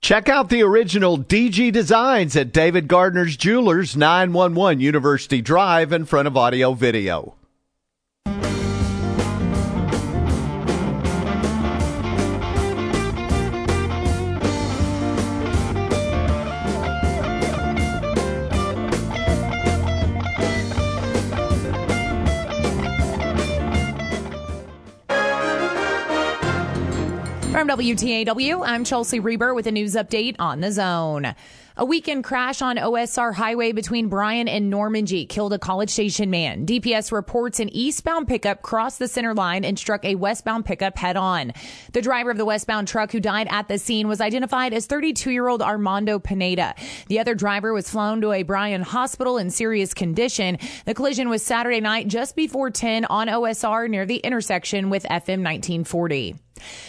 Check out the original DG Designs at David Gardner's Jewelers, 911 University Drive, in front of Audio Video. From WTAW, I'm Chelsea Reber with a news update on the Zone. A weekend crash on OSR Highway between Bryan and Normandy killed a College Station man. DPS reports an eastbound pickup crossed the center line and struck a westbound pickup head-on. The driver of the westbound truck, who died at the scene, was identified as 32-year-old Armando Pineda. The other driver was flown to a Bryan hospital in serious condition. The collision was Saturday night just before 10 on OSR near the intersection with FM 1940.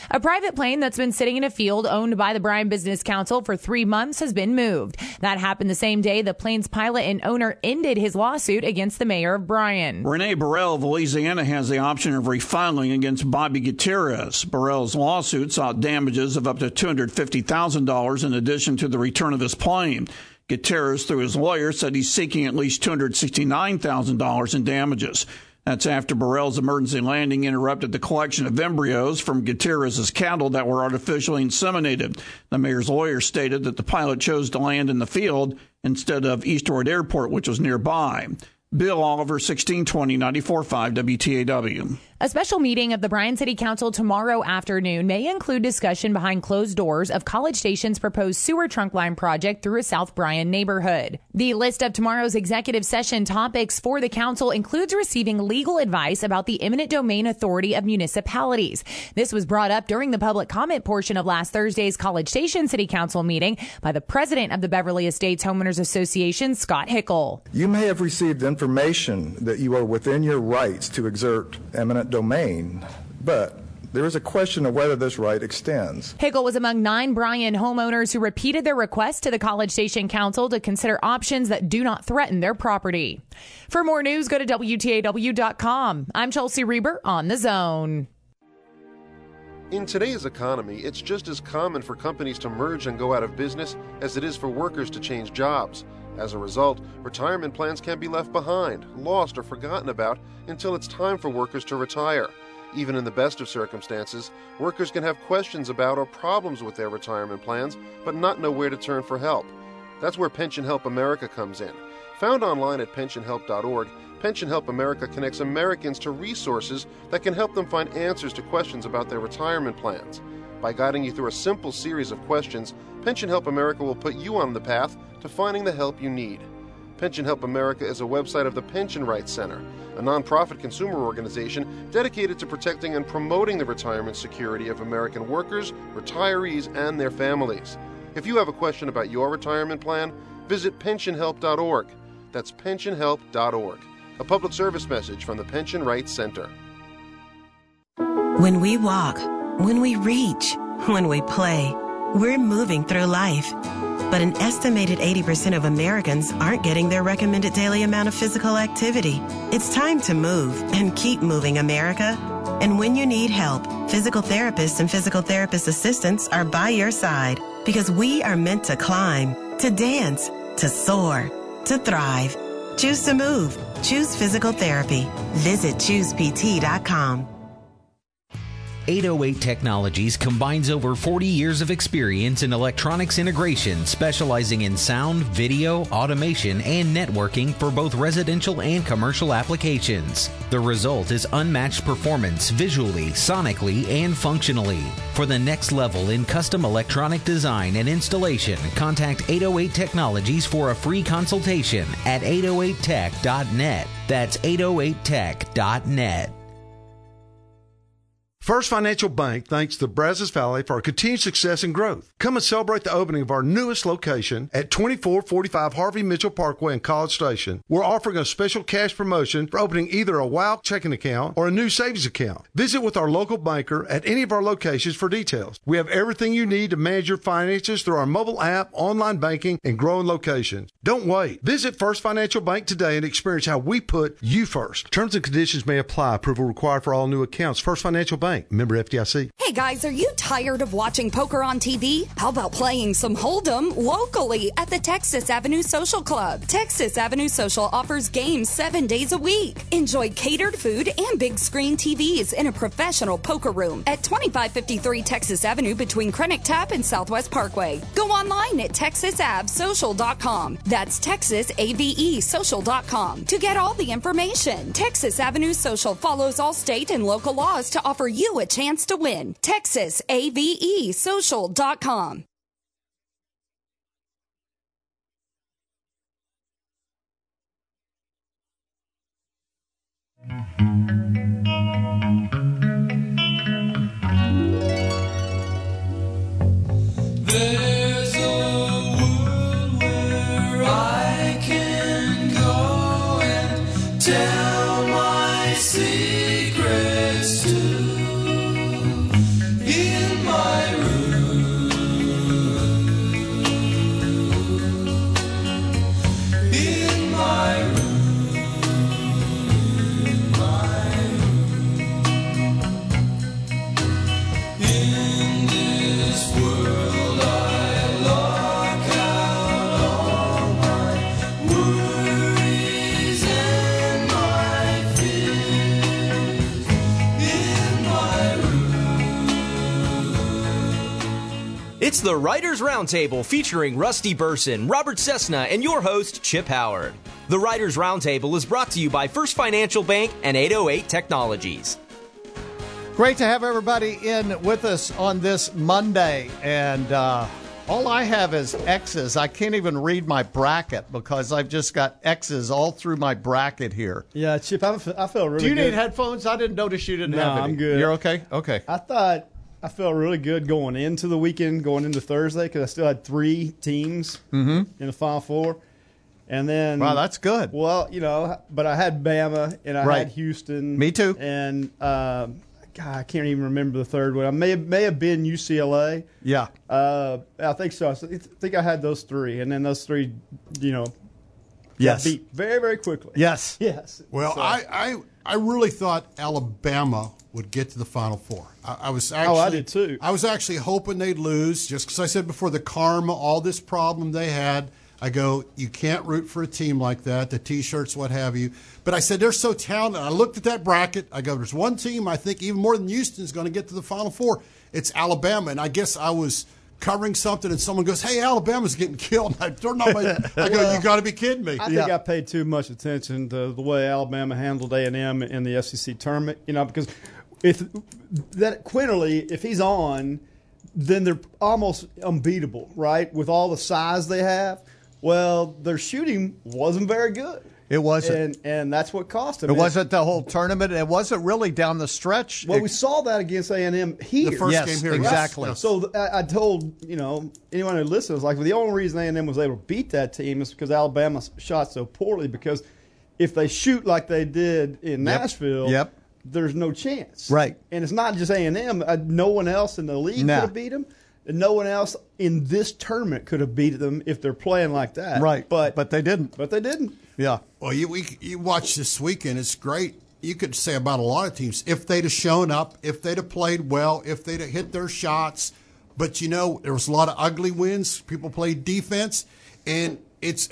A private plane that's been sitting in a field owned by the Bryan Business Council for 3 months has been moved. That happened the same day the plane's pilot and owner ended his lawsuit against the mayor of Bryan. Renee Burrell of Louisiana has the option of refiling against Bobby Gutierrez. Burrell's lawsuit sought damages of up to $250,000 in addition to the return of his plane. Gutierrez, through his lawyer, said he's seeking at least $269,000 in damages. That's after Burrell's emergency landing interrupted the collection of embryos from Gutierrez's cattle that were artificially inseminated. The mayor's lawyer stated that the pilot chose to land in the field instead of Eastward Airport, which was nearby. Bill Oliver, 1620, 94.5 WTAW. A special meeting of the Bryan City Council tomorrow afternoon may include discussion behind closed doors of College Station's proposed sewer trunk line project through a South Bryan neighborhood. The list of tomorrow's executive session topics for the council includes receiving legal advice about the eminent domain authority of municipalities. This was brought up during the public comment portion of last Thursday's College Station City Council meeting by the president of the Beverly Estates Homeowners Association, Scott Hickel. You may have received information that you are within your rights to exert eminent domain, but there is a question of whether this right extends. Hickel was among 9 Bryan homeowners who repeated their request to the College Station Council to consider options that do not threaten their property. For more news, go to WTAW.com. I'm Chelsea Reber on The Zone. In today's economy, it's just as common for companies to merge and go out of business as it is for workers to change jobs. As a result, retirement plans can be left behind, lost, or forgotten about until it's time for workers to retire. Even in the best of circumstances, workers can have questions about or problems with their retirement plans, but not know where to turn for help. That's where Pension Help America comes in. Found online at pensionhelp.org, Pension Help America connects Americans to resources that can help them find answers to questions about their retirement plans. By guiding you through a simple series of questions, Pension Help America will put you on the path to finding the help you need. Pension Help America is a website of the Pension Rights Center, a nonprofit consumer organization dedicated to protecting and promoting the retirement security of American workers, retirees, and their families. If you have a question about your retirement plan, visit pensionhelp.org. That's pensionhelp.org. A public service message from the Pension Rights Center. When we walk, when we reach, when we play, we're moving through life. But an estimated 80% of Americans aren't getting their recommended daily amount of physical activity. It's time to move and keep moving, America. And when you need help, physical therapists and physical therapist assistants are by your side, because we are meant to climb, to dance, to soar, to thrive. Choose to move. Choose physical therapy. Visit ChoosePT.com. 808 Technologies combines over 40 years of experience in electronics integration, specializing in sound, video, automation, and networking for both residential and commercial applications. The result is unmatched performance visually, sonically, and functionally. For the next level in custom electronic design and installation, contact 808 Technologies for a free consultation at 808tech.net. That's 808tech.net. First Financial Bank thanks the Brazos Valley for our continued success and growth. Come and celebrate the opening of our newest location at 2445 Harvey Mitchell Parkway in College Station. We're offering a special cash promotion for opening either a WOW checking account or a new savings account. Visit with our local banker at any of our locations for details. We have everything you need to manage your finances through our mobile app, online banking, and growing locations. Don't wait. Visit First Financial Bank today and experience how we put you first. Terms and conditions may apply. Approval required for all new accounts. First Financial Bank. Member FDIC. Hey guys, are you tired of watching poker on TV? How about playing some Hold'em locally at the Texas Avenue Social Club? Texas Avenue Social offers games 7 days a week. Enjoy catered food and big screen TVs in a professional poker room at 2553 Texas Avenue between Krennic Tap and Southwest Parkway. Go online at TexasAvSocial.com. That's TexasAVESocial.com to get all the information. Texas Avenue Social follows all state and local laws to offer you a chance to win. TexasAVESocial.com. There's a world where I can go and tell my secrets to in my room, in my room. It's the Writers' Roundtable featuring Rusty Burson, Robert Cessna, and your host, Chip Howard. The Writers' Roundtable is brought to you by First Financial Bank and 808 Technologies. Great to have everybody in with us on this Monday. And all I have is X's. I can't even read my bracket because I've just got X's all through my bracket here. Yeah, Chip, I feel really good. Do you need headphones? I didn't notice you didn't have any. No, I'm good. You're okay? Okay. I felt really good going into the weekend, going into Thursday, because I still had three teams in the Final Four. And then, wow, that's good. Well, you know, but I had Bama and I had Houston. Me too. And God, I can't even remember the third one. I may have been UCLA. Yeah, I think so. I think I had those three, and then those three, you know, got beat very, very quickly. Yes, yes. Well, so. I really thought Alabama would get to the Final Four. I was actually, I did too. I was actually hoping they'd lose, just because I said before, the karma, all this problem they had. I go, you can't root for a team like that, the T-shirts, what have you. But I said, they're so talented. I looked at that bracket. I go, there's one team I think even more than Houston is going to get to the Final Four. It's Alabama. And I guess I was covering something, and someone goes, hey, Alabama's getting killed. I turned on my – I go, well, you got to be kidding me. I think I paid too much attention to the way Alabama handled A&M in the SEC tournament, you know, because if that Quinterly, if he's on, then they're almost unbeatable, right, with all the size they have. Well, their shooting wasn't very good. It wasn't. And that's what cost them. It wasn't the whole tournament. It wasn't really down the stretch. Well, we saw that against A&M here. The first game here. Exactly. Right? So I told, you know, anyone who listens, like, well, the only reason A&M was able to beat that team is because Alabama shot so poorly, because if they shoot like they did in Nashville, there's no chance. Right. And it's not just A&M. No one else in the league could have beat them. No one else in this tournament could have beat them if they're playing like that. Right, but they didn't. But they didn't. Yeah. Well, you watch this weekend. It's great. You could say about a lot of teams, if they'd have shown up, if they'd have played well, if they'd have hit their shots. But, you know, there was a lot of ugly wins. People played defense. And it's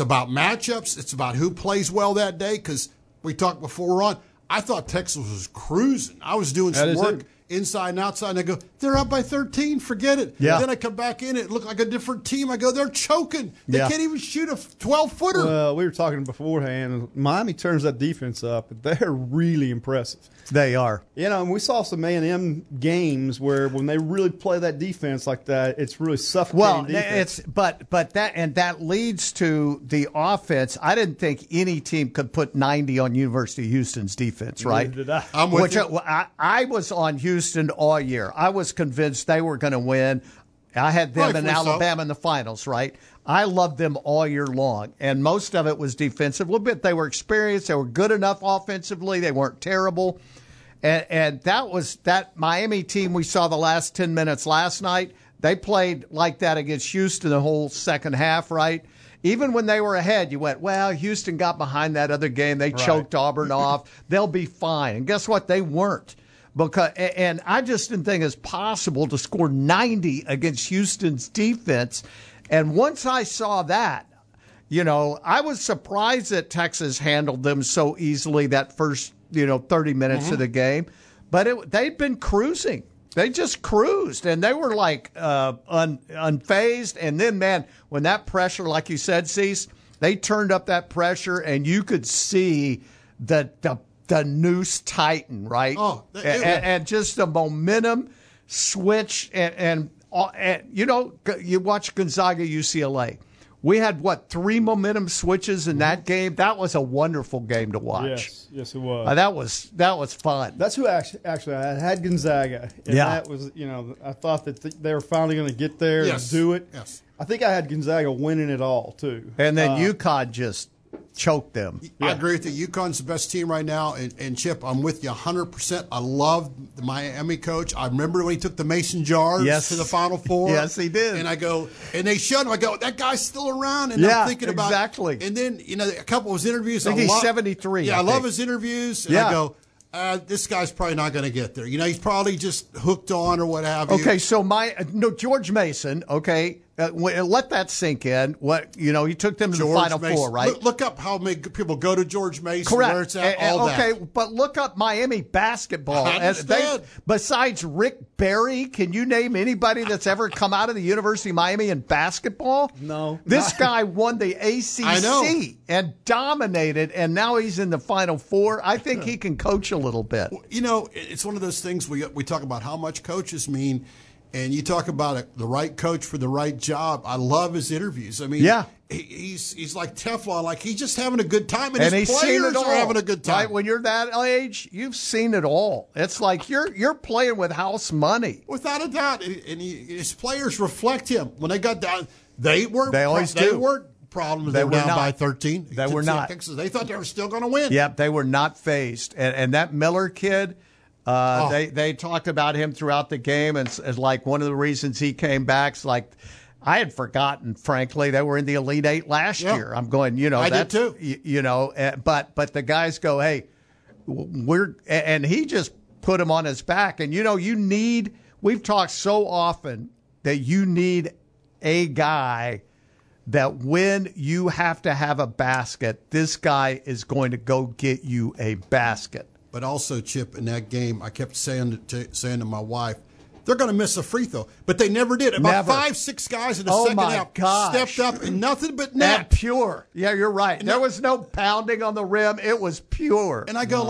about matchups. It's about who plays well that day, because we talked before we're on. I thought Texas was cruising. I was doing some work. inside and outside, and I go, they're up by 13, forget it. Yeah. And then I come back in, it looked like a different team. I go, they're choking. They can't even shoot a 12-footer. Well, we were talking beforehand. Miami turns that defense up. They're really impressive. They are. You know, and we saw some A&M games where when they really play that defense like that, it's really suffocating defense. It's, but that, and that leads to the offense. I didn't think any team could put 90 on University of Houston's defense, right? I'm with you. I was on Houston all year. I was convinced they were going to win. I had them in Alabama in the finals, right? I loved them all year long, and most of it was defensive. A little bit they were experienced. They were good enough offensively. They weren't terrible. And that was that Miami team we saw the last 10 minutes last night. They played like that against Houston the whole second half, right? Even when they were ahead, you went, well, Houston got behind that other game. They choked Auburn off. They'll be fine. And guess what? They weren't. Because, and I just didn't think it was possible to score 90 against Houston's defense. And once I saw that, you know, I was surprised that Texas handled them so easily that first, 30 minutes of the game. But they'd been cruising. They just cruised, and they were like unfazed. And then, man, when that pressure, like you said, ceased, they turned up that pressure, and you could see the noose tighten, right? Oh, and just the momentum switch, and you watch Gonzaga UCLA. We had, 3 momentum switches in that game? That was a wonderful game to watch. Yes, it was. That was fun. That's who actually I had Gonzaga. And that was, I thought that they were finally going to get there and do it. Yes. I think I had Gonzaga winning it all, too. And then UConn just choked them. I agree with you. UConn's the best team right now. And Chip, I'm with you 100%. I love the Miami coach. I remember when he took the Mason Jars to the Final Four. Yes, he did. And I go, and they shut him. I go, that guy's still around. And I'm thinking about it. And then, a couple of his interviews. I think he's 73. Yeah, I love his interviews. And I go, this guy's probably not going to get there. He's probably just hooked on or what have you. Okay, so George Mason, let that sink in. He took them to the Final Four, right? Look up how many people go to George Mason, where it's at, but look up Miami basketball. Besides Rick Barry, can you name anybody that's ever come out of the University of Miami in basketball? No. This guy won the ACC and dominated, and now he's in the Final Four. I think he can coach a little bit. It's one of those things we talk about how much coaches mean. And you talk about the right coach for the right job. I love his interviews. I mean, he's like Teflon. Like, he's just having a good time. And his players are having a good time. Right? When you're that age, you've seen it all. It's like you're playing with house money. Without a doubt. And his players reflect him. When they got down, they weren't problems. They were down by 13. They were not. Texas. They thought they were still going to win. Yep, they were not phased. And that Miller kid – They talked about him throughout the game as like one of the reasons he came back. It's like I had forgotten, frankly, they were in the Elite Eight last year. I'm going, I did too. But the guys go, hey, and he just put him on his back. And we've talked so often that you need a guy that when you have to have a basket, this guy is going to go get you a basket. But also, Chip, in that game, I kept saying to my wife, they're going to miss a free throw. But they never did. About 5-6 guys in the second half stepped up and nothing but net. And pure. Yeah, you're right. And there was no pounding on the rim. It was pure. And I go,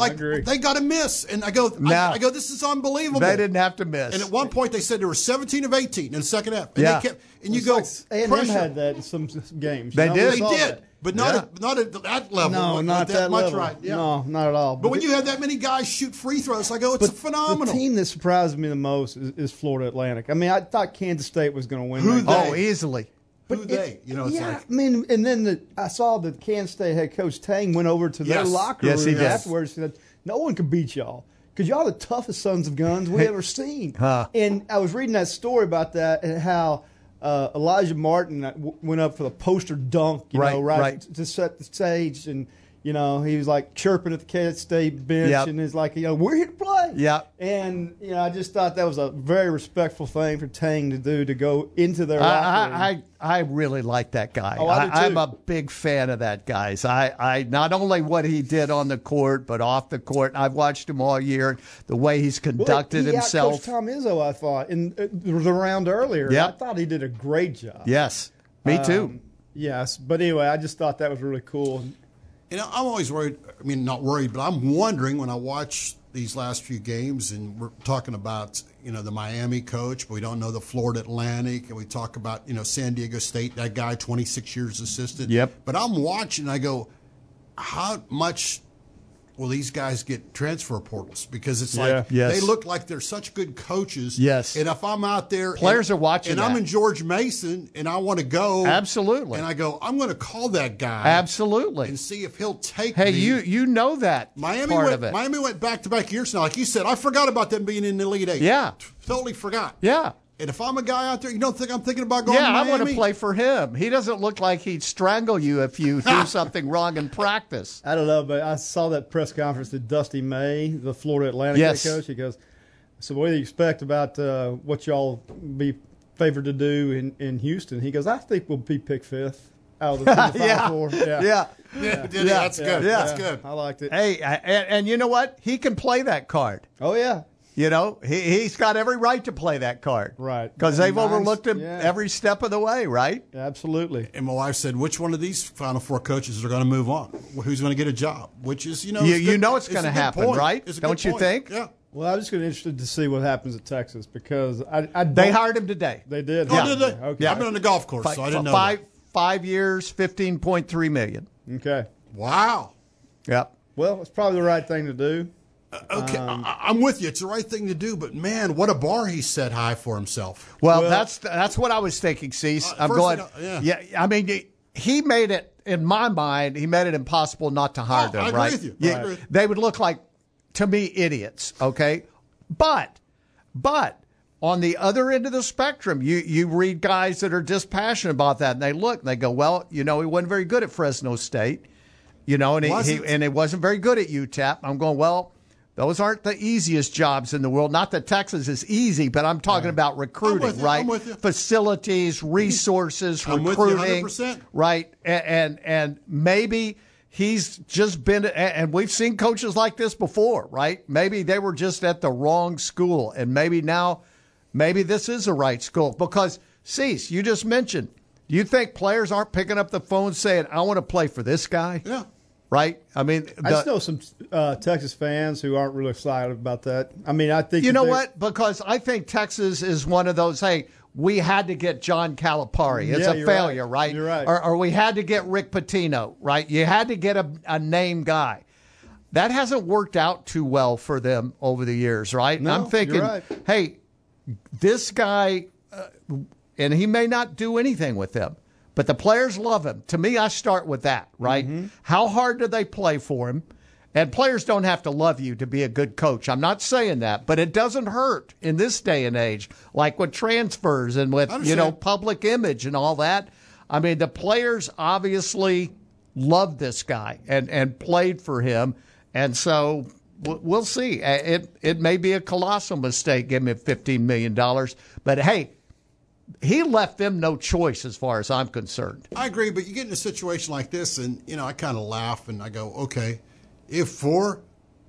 they got to miss. And I go, this is unbelievable. They didn't have to miss. And at one point, they said there were 17 of 18 in the second half. And they kept, and you go, A&M had that in some games. They did. They did. But not at that level. No, not that much, level. Right? Yeah. No, not at all. But when you have that many guys shoot free throws, I go, it's phenomenal. The team that surprised me the most is Florida Atlantic. I mean, I thought Kansas State was going to win. Easily. But and then I saw that Kansas State head coach Tang went over to their locker room afterwards and said, no one could beat y'all because y'all are the toughest sons of guns we've ever seen. And I was reading that story about that and how Elijah Martin went up for the poster dunk, right to set the stage, and you know, he was like chirping at the K State bench, yep. and he's like, you know, we're here to play. Yeah. And you know, I just thought that was a very respectful thing for Tang to do, to go into their locker room. I really like that guy. Oh, I do too. I'm a big fan of that guy. I not only what he did on the court, but off the court. I've watched him all year. The way he's conducted himself. Outcoached Tom Izzo, I thought, in the round earlier. Yep. I thought he did a great job. Yes, me too. Yes, but anyway, I just thought that was really cool. You know, I'm always worried, I mean, not worried, but I'm wondering when I watch these last few games, and we're talking about, you know, the Miami coach, but we don't know the Florida Atlantic, and we talk about, you know, San Diego State, that guy, 26 years assistant. Yep. But I'm watching, I go, how much will these guys get transfer portals? Because it's like, they look like they're such good coaches. Yes. And if I'm out there. Players are watching and that. I'm in George Mason, and I want to go. Absolutely. And I go, I'm going to call that guy. Absolutely. And see if he'll take me. Hey, you know that Miami part of it. Miami went back-to-back years now. Like you said, I forgot about them being in the Elite Eight. Yeah. Totally forgot. Yeah. And if I'm a guy out there, you don't think I'm thinking about going to Miami? Yeah, I want to play for him. He doesn't look like he'd strangle you if you do something wrong in practice. I don't know, but I saw that press conference that Dusty May, the Florida Atlantic coach, he goes, so what do you expect about what y'all be favored to do in Houston? He goes, I think we'll be picked fifth. Oh, the 5-4. That's good. Yeah. That's good. I liked it. Hey, and you know what? He can play that card. Oh, yeah. You know, he's got every right to play that card. Right. Because they've overlooked him every step of the way, right? Absolutely. And my wife said, which one of these Final Four coaches are going to move on? Who's going to get a job? Which is, you know. You know it's going to happen, right? Don't you think? Yeah. Well, I'm just interested to see what happens at Texas, because they hired him today. They did. Oh, did they? Okay. Yeah. I've been on the golf course, so I didn't know. 5 years, $15.3 million. Okay. Wow. Yep. Well, it's probably the right thing to do. Okay, I'm with you. It's the right thing to do, but man, what a bar he set high for himself. Well, that's what I was thinking, Cease. I'm going. I mean, he made it in my mind. He made it impossible not to hire them. I agree with you. Right. They would look like, to me, idiots. Okay, but on the other end of the spectrum, you read guys that are dispassionate about that, and they look and they go, well, you know, he wasn't very good at Fresno State, you know, and he wasn't very good at UTEP. I'm going, well. Those aren't the easiest jobs in the world. Not that Texas is easy, but I'm talking about recruiting, right? I'm with you. Facilities, resources, recruiting, with you 100%. Right? And maybe he's just been, and we've seen coaches like this before, right? Maybe they were just at the wrong school, and maybe this is the right school. Because, Cease, you just mentioned, do you think players aren't picking up the phone saying, I want to play for this guy? Yeah. Right? I mean, I just know some Texas fans who aren't really excited about that. I mean, I think. You know what? Because I think Texas is one of those, hey, we had to get John Calipari. It's a failure, right? You're right. Or we had to get Rick Pitino, right? You had to get a name guy. That hasn't worked out too well for them over the years, right? No, I'm thinking, you're right. Hey, this guy, and he may not do anything with them. But the players love him. To me, I start with that, right? Mm-hmm. How hard do they play for him? And players don't have to love you to be a good coach. I'm not saying that, but it doesn't hurt in this day and age, like with transfers and with, you know, public image and all that. I mean, the players obviously love this guy and played for him. And so we'll see. It may be a colossal mistake giving him $15 million, but hey, he left them no choice as far as I'm concerned. I agree, but you get in a situation like this, and, you know, I kind of laugh, and I go, okay, if four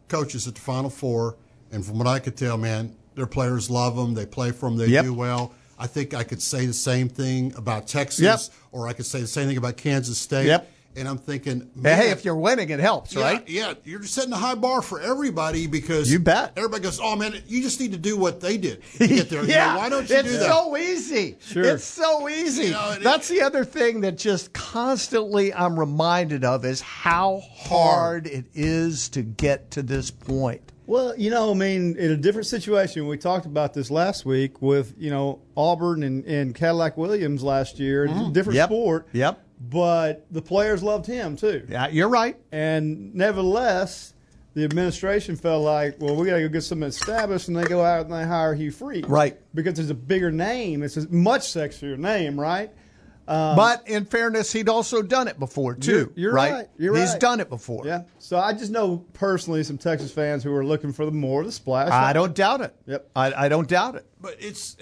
coaches at the Final Four, and from what I could tell, man, their players love them, they play for them, they do well. I think I could say the same thing about Texas, or I could say the same thing about Kansas State. Yep. And I'm thinking, man, hey, if you're winning, it helps, right? Yeah, you're setting a high bar for everybody because you bet everybody goes, oh man, you just need to do what they did to get there. You know, why don't you do that? It's so easy. Sure. It's so easy. You know, that's the other thing that just constantly I'm reminded of is how hard it is to get to this point. Well, you know, I mean, in a different situation, we talked about this last week with, you know, Auburn and Cadillac Williams last year, different sport. Yep. But the players loved him, too. Yeah, you're right. And nevertheless, the administration felt like, well, we got to go get something established, and they go out and they hire Hugh Freeze. Right. Because it's a bigger name. It's a much sexier name, right? But in fairness, he'd also done it before, too. You're right. He's done it before. Yeah. So I just know personally some Texas fans who are looking for more of the splash. I don't doubt it. Yep. I don't doubt it. But it's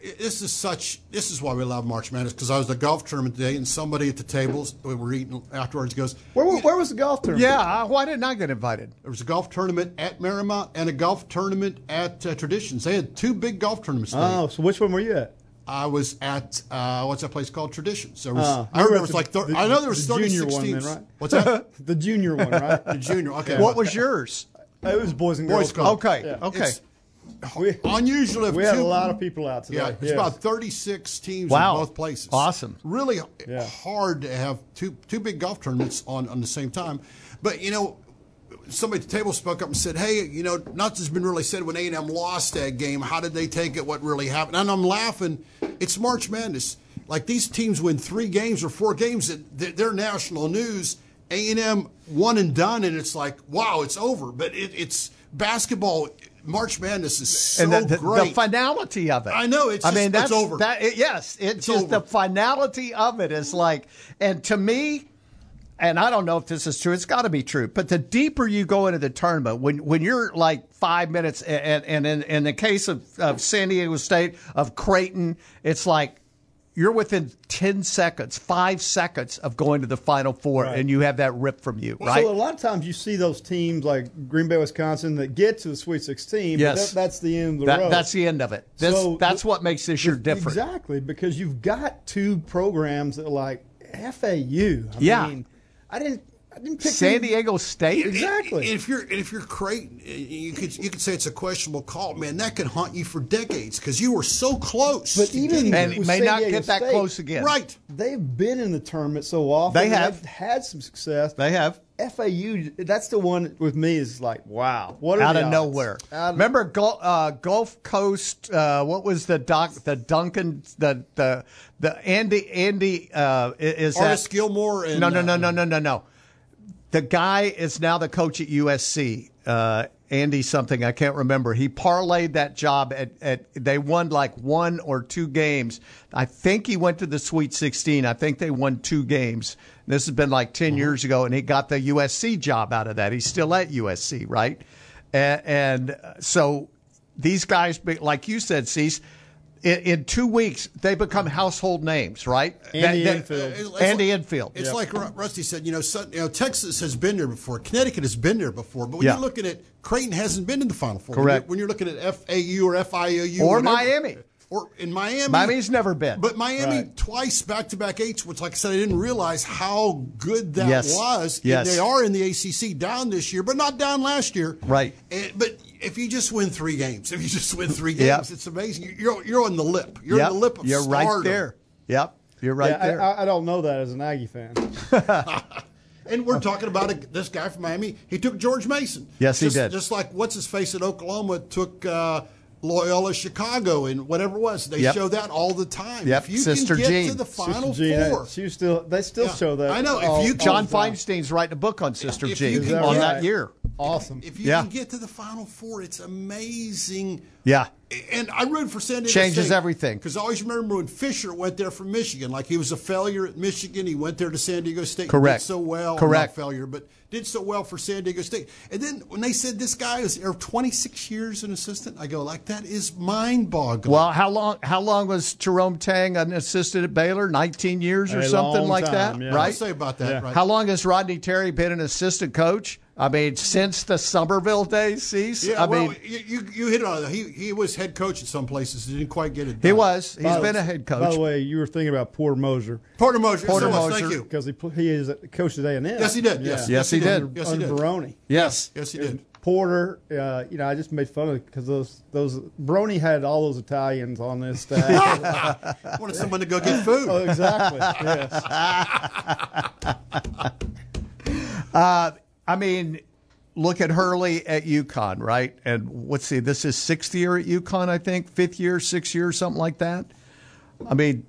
this is why we love March Madness, because I was at the golf tournament today, and somebody at the tables we were eating afterwards goes, where was the golf tournament? Yeah, why didn't I get invited? There was a golf tournament at Marymount and a golf tournament at Traditions. They had two big golf tournaments today. Oh, so which one were you at? I was at, what's that place called? Traditions. There was, I remember it's like, I know there was 36 teams. Right? What's that? The junior one, right? The junior, okay. What was yours? It was Boys and Girls Club. Okay, yeah. Okay. It's, unusually, we had a lot of people out today. Yeah, it's about 36 teams in both places. Awesome. Really hard to have two big golf tournaments on the same time. But, you know, somebody at the table spoke up and said, hey, you know, nothing's been really said when A&M lost that game. How did they take it? What really happened? And I'm laughing. It's March Madness. Like, these teams win 3 games or 4 games. They're national news. A&M one and done, and it's like, wow, it's over. But it's basketball. March Madness is so great. The finality of it. I know. It's over. It's just over. The finality of it is like, and to me, and I don't know if this is true, it's got to be true, but the deeper you go into the tournament, when you're like 5 minutes, and in the case of San Diego State, of Creighton, it's like, you're within 10 seconds, 5 seconds of going to the Final Four, and you have that ripped from you, right? So a lot of times you see those teams like Green Bay, Wisconsin, that get to the Sweet 16, but that's the end of the road. That's the end of it. That's what makes this year different. Exactly, because you've got two programs that are like FAU. I mean, I didn't pick San Diego State. Exactly. And if you're Creighton, you could say it's a questionable call, man. That could haunt you for decades because you were so close. But even it may not get that close again. Right. They've been in the tournament so often. They have had some success. They have. FAU. That's the one with me is like, wow, what out of nowhere. Remember Gulf Coast? What was the Duncan? The Andy is Artis that Gilmore? And, no. The guy is now the coach at USC, Andy something, I can't remember. He parlayed that job they won like 1 or 2 games. I think he went to the Sweet 16. I think they won 2 games. This has been like 10 years ago, and he got the USC job out of that. He's still at USC, right? And so these guys, like you said, Cease, in 2 weeks, they become household names, right? Andy Enfield. It's like Rusty said, you know, Texas has been there before. Connecticut has been there before. But when you're looking at Creighton hasn't been in the Final Four. Correct. When you're looking at FAU or FIAU. Or Miami. Or in Miami. Miami's never been. But Miami twice back-to-back eights, which, like I said, I didn't realize how good that was. Yes. They are in the ACC down this year, but not down last year. Right. But if you just win 3 games, it's amazing. You're on the lip. You're on the lip of stardom. You're right there. Yep. You're right there. I don't know that as an Aggie fan. And we're talking about this guy from Miami. He took George Mason. Yes, he did. Just like what's-his-face at Oklahoma took Loyola Chicago and whatever it was. They show that all the time. Yep. If you can get to the Final Four. They still show that. I know. John Feinstein's writing a book on Sister Jean on that year. Awesome. If you can get to the Final Four, it's amazing. Yeah. And I root for San Diego State. Changes everything. Because I always remember when Fisher went there from Michigan. Like, he was a failure at Michigan. He went there to San Diego State. Correct. Did so well. Correct. Not failure, but did so well for San Diego State. And then when they said this guy was 26 years an assistant, I go, like, that is mind-boggling. Well, how long was Jerome Tang an assistant at Baylor? 19 years or something like that? Yeah. Right? I'll say about that. Yeah. Right. How long has Rodney Terry been an assistant coach? I mean, since the Somerville days, Cease. Yeah, you hit on it. He was head coach at some places. He didn't quite get it done. He was. He's been a head coach. By the way, you were thinking about Porter Moser. Thank you. Because he is a coach at A&M. Yes, he did. Yeah. Yes, he did. Yes, he did. Veroni. Yes, he did. Porter, I just made fun of it because those Brony had all those Italians on this staff. Wanted someone to go get food. Oh, exactly. Yes. I mean, look at Hurley at UConn, right? And let's see, this is 6th year at UConn, I think, 5th year, 6th year, something like that. I mean,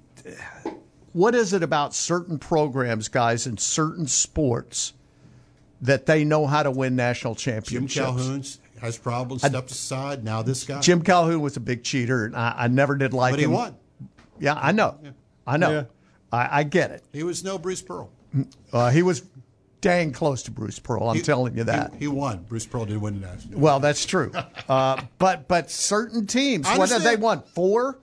what is it about certain programs, guys, in certain sports that they know how to win national championships? Jim Calhoun has problems, stepped aside, now this guy. Jim Calhoun was a big cheater, and I never did like him. But he won. Yeah, I know. Yeah. I know. Yeah. I get it. He was no Bruce Pearl. He was dang close to Bruce Pearl. I'm telling you that. He won. Bruce Pearl did win that. Well, that's true. But certain teams, what have they won? Four?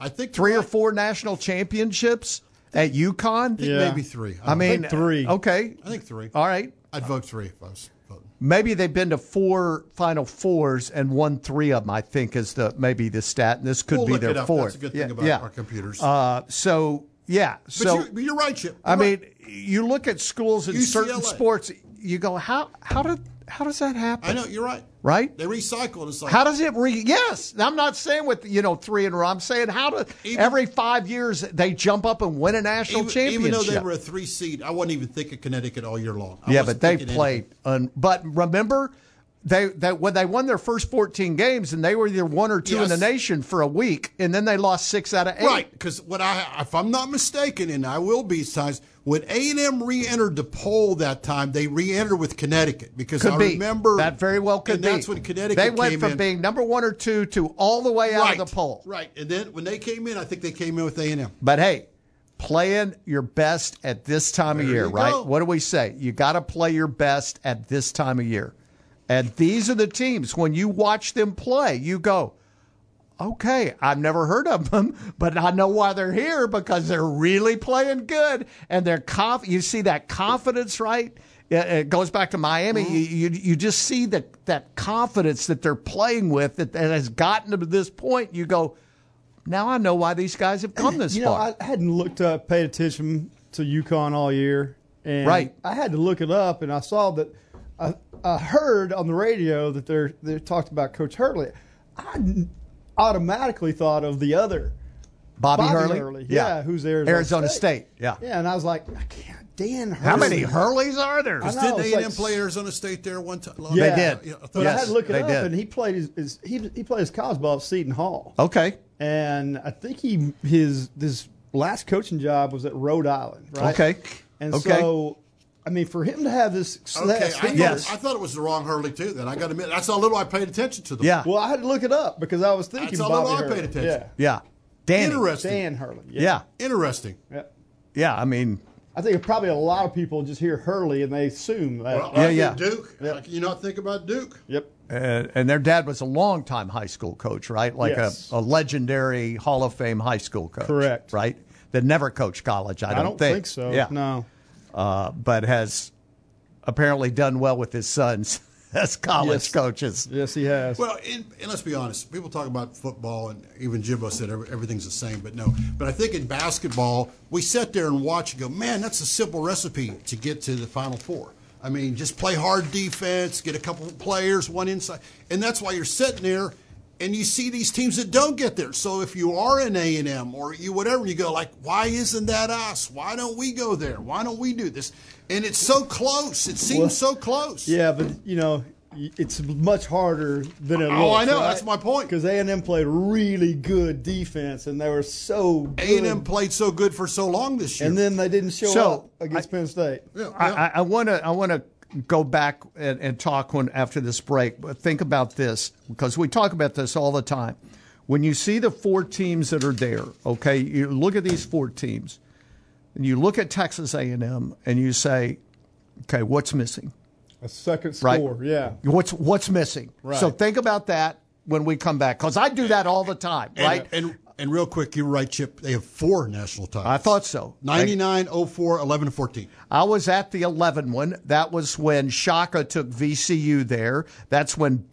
I think 3 or 4 national championships at UConn? I think maybe 3. I mean, 3. Okay. I think 3. All right. I'd vote 3 if I was voting. Maybe they've been to 4 Final Fours and won 3 of them, I think, is maybe the stat. And this could be their 4th. That's a good thing about our computers. But you're right, Chip. I mean, you look at schools in certain sports, you go, how does that happen? I know, you're right. Right? They recycle. It's like, how does it Yes. I'm not saying with, 3 in a row. I'm saying every 5 years they jump up and win a national championship. Even though they were a 3 seed, I wasn't even thinking Connecticut all year long. But they played. But remember, when they won their first 14 games, and they were either 1 or 2 in the nation for a week, and then they lost 6 out of 8. Right, because if I'm not mistaken, and I will be sometimes, when A&M re-entered the poll that time, they re-entered with Connecticut because I remember that very well could be. That's when Connecticut came in. They went from being number 1 or 2 to all the way out of the poll. Right, and then when they came in, I think they came in with A&M. But hey, playing your best at this time of year, right? Go. What do we say? You got to play your best at this time of year. And these are the teams, when you watch them play, you go, okay, I've never heard of them, but I know why they're here because they're really playing good. And they're you see that confidence, right? It goes back to Miami. Mm-hmm. You just see that confidence that they're playing with that has gotten them to this point. You go, now I know why these guys have come this far. I hadn't paid attention to UConn all year. And I had to look it up, and I saw that I heard on the radio that they talked about Coach Hurley. I automatically thought of the other Bobby Hurley. Yeah, who's there? Arizona State. Yeah. Yeah, and I was like, I can't. Dan Hurley. How many Hurleys are there? Didn't A&M play Arizona State there one time? Yeah, they did. I had to look it up, and he played his college ball at Seton Hall. Okay. And I think his last coaching job was at Rhode Island, right? Okay. And so, I mean, for him to have this success. Okay, I thought it was the wrong Hurley, too, then. I got to admit, that's how little I paid attention to them. Yeah. Well, I had to look it up because I was thinking about it. That's how little I paid attention. Yeah. Interesting. Dan Hurley. Yeah. Interesting. Yeah. Yeah, I mean, I think probably a lot of people just hear Hurley and they assume that. Well, Duke. Yep. You not think about Duke? Yep. And their dad was a longtime high school coach, right? A legendary Hall of Fame high school coach. Correct. Right? That never coached college, I don't think so. Yeah. No. But has apparently done well with his sons as college coaches. Yes, he has. Well, and let's be honest. People talk about football, and even Jimbo said everything's the same, but no. But I think in basketball, we sit there and watch and go, man, that's a simple recipe to get to the Final Four. I mean, just play hard defense, get a couple of players, one inside. And that's why you're sitting there, and you see these teams that don't get there. So if you are an A&M or you whatever, you go like, why isn't that us? Why don't we go there? Why don't we do this? And it's so close. It seems so close. Yeah, but, it's much harder than it looks. Oh, I know. Right? That's my point. Because A&M played really good defense, and they were so good. A&M played so good for so long this year. And then they didn't show up against Penn State. Yeah, I want to go back and talk after this break. But think about this, because we talk about this all the time. When you see the 4 teams that are there, okay, you look at these 4 teams, and you look at Texas A&M, and you say, okay, what's missing? A second score, right? Yeah. What's missing? Right. So think about that when we come back, because I do that all the time, right? And real quick, you're right, Chip. They have 4 national titles. I thought so. 99, 04, 11, and 14. I was at the 11 one. That was when Shaka took VCU there. That's when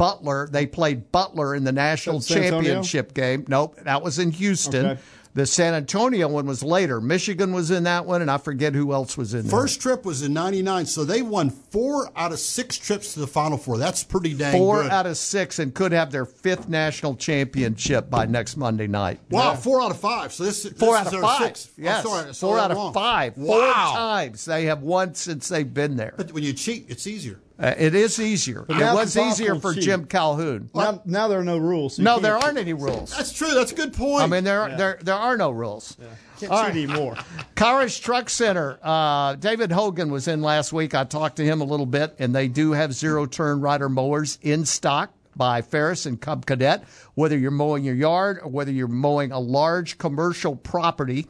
they played Butler in the national championship game. Nope, that was in Houston. Okay. The San Antonio one was later. Michigan was in that one, and I forget who else was in there. First trip was in 99, so they won 4 out of 6 trips to the Final Four. That's pretty dang good. 4 out of 6 and could have their 5th national championship by next Monday night. Wow, yeah. 4 out of 5. So this is 4 out of 5. 6th. Yes, I'm sorry, 4 out of 5. Wow. 4 times they have won since they've been there. But when you cheat, it's easier. It is easier. It was easier for Jim Calhoun. Now there are no rules. No, there aren't any rules. That's true. That's a good point. I mean, there are no rules. Yeah. Can't cheat anymore. Kairos Truck Center. David Hogan was in last week. I talked to him a little bit, and they do have zero-turn rider mowers in stock by Ferris and Cub Cadet. Whether you're mowing your yard or whether you're mowing a large commercial property,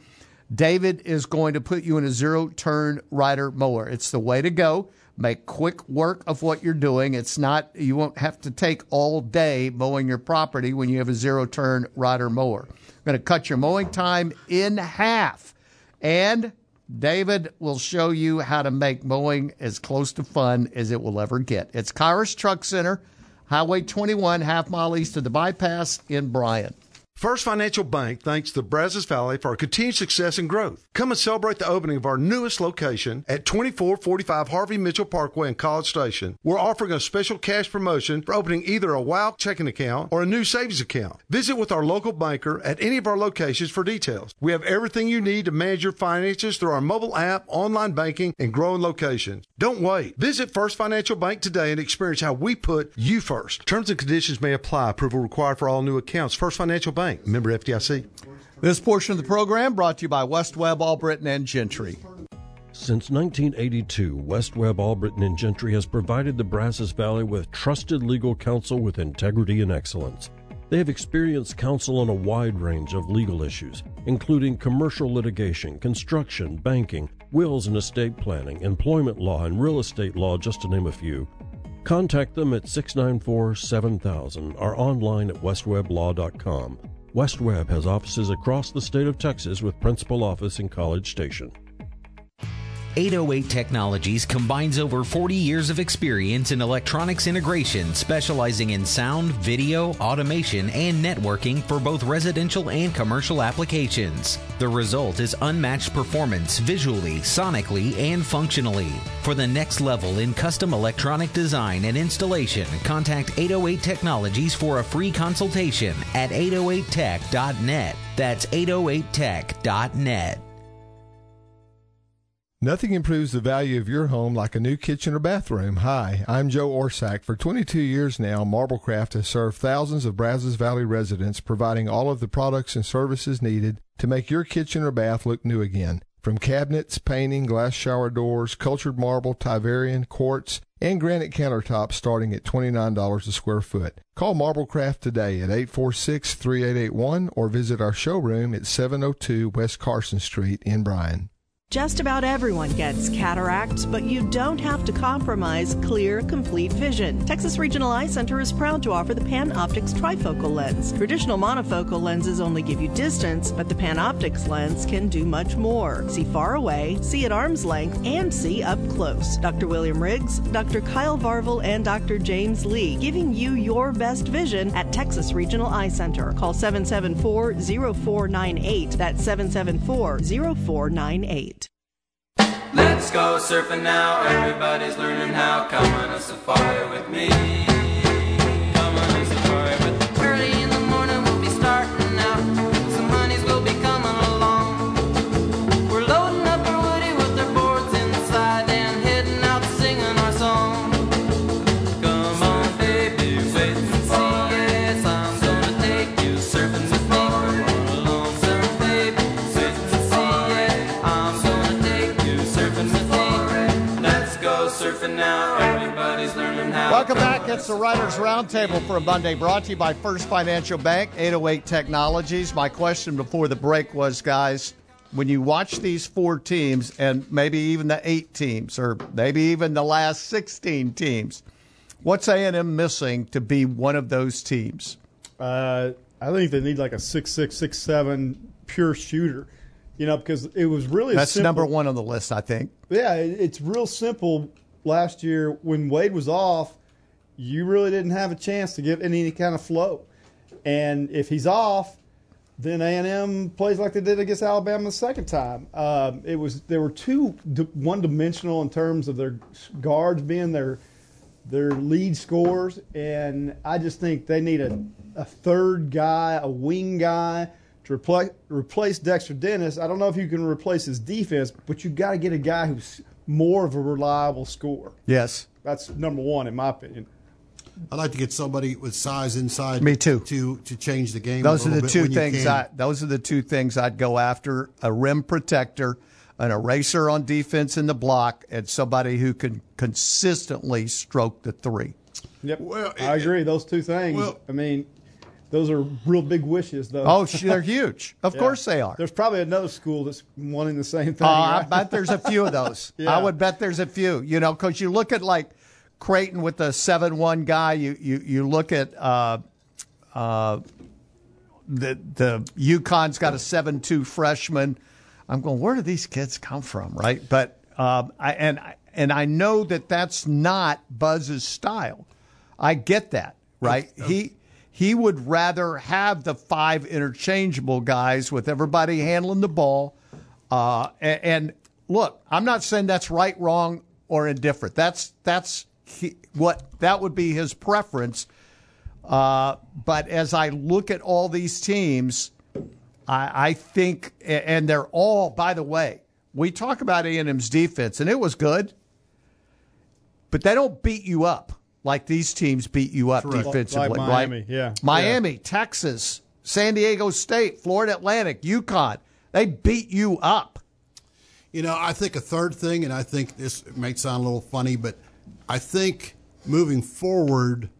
David is going to put you in a zero-turn rider mower. It's the way to go. Make quick work of what you're doing. It's not, you won't have to take all day mowing your property when you have a zero-turn rider mower. Going to cut your mowing time in half. And David will show you how to make mowing as close to fun as it will ever get. It's Kairos Truck Center, Highway 21, half mile east of the bypass in Bryan. First Financial Bank thanks the Brazos Valley for our continued success and growth. Come and celebrate the opening of our newest location at 2445 Harvey Mitchell Parkway in College Station. We're offering a special cash promotion for opening either a WOW checking account or a new savings account. Visit with our local banker at any of our locations for details. We have everything you need to manage your finances through our mobile app, online banking, and growing locations. Don't wait. Visit First Financial Bank today and experience how we put you first. Terms and conditions may apply. Approval required for all new accounts. First Financial Bank. Member FDIC. This portion of the program brought to you by West Webb All Britain and Gentry. Since 1982, West Webb All Britain and Gentry has provided the Brazos Valley with trusted legal counsel with integrity and excellence. They have experienced counsel on a wide range of legal issues, including commercial litigation, construction, banking, wills and estate planning, employment law, and real estate law, just to name a few. Contact them at 694-7000 or online at westweblaw.com. West Webb has offices across the state of Texas with principal office in College Station. 808 Technologies combines over 40 years of experience in electronics integration, specializing in sound, video, automation, and networking for both residential and commercial applications. The result is unmatched performance visually, sonically, and functionally. For the next level in custom electronic design and installation, contact 808 Technologies for a free consultation at 808tech.net. That's 808tech.net. Nothing improves the value of your home like a new kitchen or bathroom. Hi, I'm Joe Orsak. For 22 years now, Marblecraft has served thousands of Brazos Valley residents, providing all of the products and services needed to make your kitchen or bath look new again. From cabinets, painting, glass shower doors, cultured marble, Tiverian, quartz, and granite countertops starting at $29 a square foot. Call Marblecraft today at 846-3881 or visit our showroom at 702 West Carson Street in Bryan. Just about everyone gets cataracts, but you don't have to compromise clear, complete vision. Texas Regional Eye Center is proud to offer the Panoptix trifocal lens. Traditional monofocal lenses only give you distance, but the Panoptix lens can do much more. See far away, see at arm's length, and see up close. Dr. William Riggs, Dr. Kyle Varvel, and Dr. James Lee, giving you your best vision at Texas Regional Eye Center. Call 774-0498. That's 774-0498. Let's go surfing now, everybody's learning how. Come on a safari with me. Come on a safari with me. Early in the morning we'll be starting out. Some honeys will be coming along. We're loading up our woody with their boards inside and heading out singing our song. Come on baby, wait and see. Yes, I'm gonna take you surfing with me. We're alone, surf baby, wait and see. Yes, I'm gonna take you surfing with me. Let's go surfing now. Everybody's learning how. Welcome back. It's the Writers Roundtable for a Monday, brought to you by First Financial Bank, 808 Technologies. My question before the break was, guys, when you watch these four teams and maybe even the eight teams or maybe even the last 16 teams, what's A&M missing to be one of those teams? I think they need like a 6'6", 6'7", pure shooter. You know, because it was really that's simple. Number one on the list, I think. Yeah, it's real simple. Last year, when Wade was off, you really didn't have a chance to give any kind of flow. And if he's off, then A&M plays like they did against Alabama the second time. They were too one-dimensional in terms of their guards being their lead scorers, and I just think they need a third guy, a wing guy. To replace Dexter Dennis, I don't know if you can replace his defense, but you've got to get a guy who's more of a reliable scorer. Yes. That's number one, in my opinion. I'd like to get somebody with size inside. Me too. To change the game. Those are the two things I'd go after, a rim protector, an eraser on defense in the block, and somebody who can consistently stroke the three. Yep. Well, I agree. Those two things. Well, I mean, Those are real big wishes, though. Oh, they're huge. Of course they are. There's probably another school that's wanting the same thing. Right? I bet there's a few of those. I would bet there's a few, you know, because you look at, like, Creighton with the 7-1 guy. You look at the UConn's got a 7-2 freshman. I'm going, where do these kids come from, right? But I know that that's not Buzz's style. I get that, right? He would rather have the five interchangeable guys with everybody handling the ball. And look, I'm not saying that's right, wrong, or indifferent. That would be his preference. But as I look at all these teams, I think, and they're all, by the way, we talk about A&M's defense, and it was good, but they don't beat you up like these teams beat you up defensively. Like Miami, right? Yeah. Miami, Texas, San Diego State, Florida Atlantic, UConn. They beat you up. You know, I think a third thing, and I think this might sound a little funny, but I think moving forward,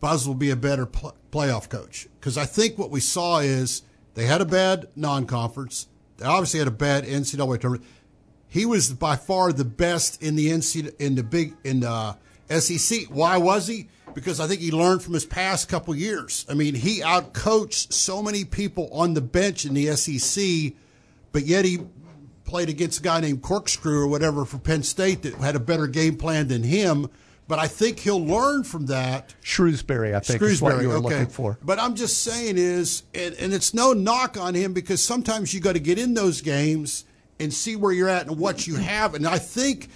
Buzz will be a better playoff coach. Because I think what we saw is they had a bad non-conference. They obviously had a bad NCAA tournament. He was by far the best in the SEC. Why was he? Because I think he learned from his past couple years. I mean, he outcoached so many people on the bench in the SEC, but yet he played against a guy named Corkscrew or whatever for Penn State that had a better game plan than him. But I think he'll learn from that. Shrewsbury, I think, is what you were looking for. But I'm just saying is, and it's no knock on him, because sometimes you got to get in those games and see where you're at and what you have. And I think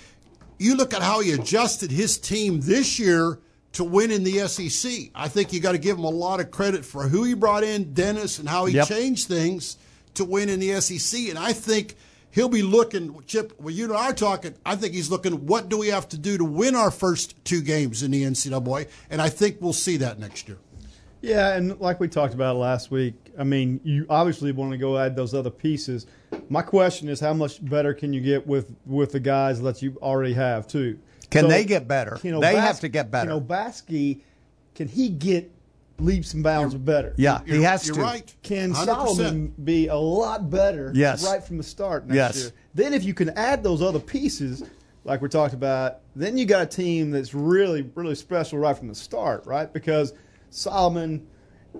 you look at how he adjusted his team this year to win in the SEC. I think you got to give him a lot of credit for who he brought in, Dennis, and how he changed things to win in the SEC. And I think he'll be looking, Chip, when you and I are talking, I think he's looking, what do we have to do to win our first two games in the NCAA? And I think we'll see that next year. Yeah, and like we talked about last week, I mean, you obviously want to go add those other pieces. My question is, how much better can you get with the guys that you already have, too? Can they get better? They have to get better. You know, Baskey, can he get leaps and bounds better? Yeah, he has to. You're right. Can 100%. Solomon be a lot better right from the start next year? Then if you can add those other pieces, like we talked about, then you got a team that's really, really special right from the start, right? Because Solomon...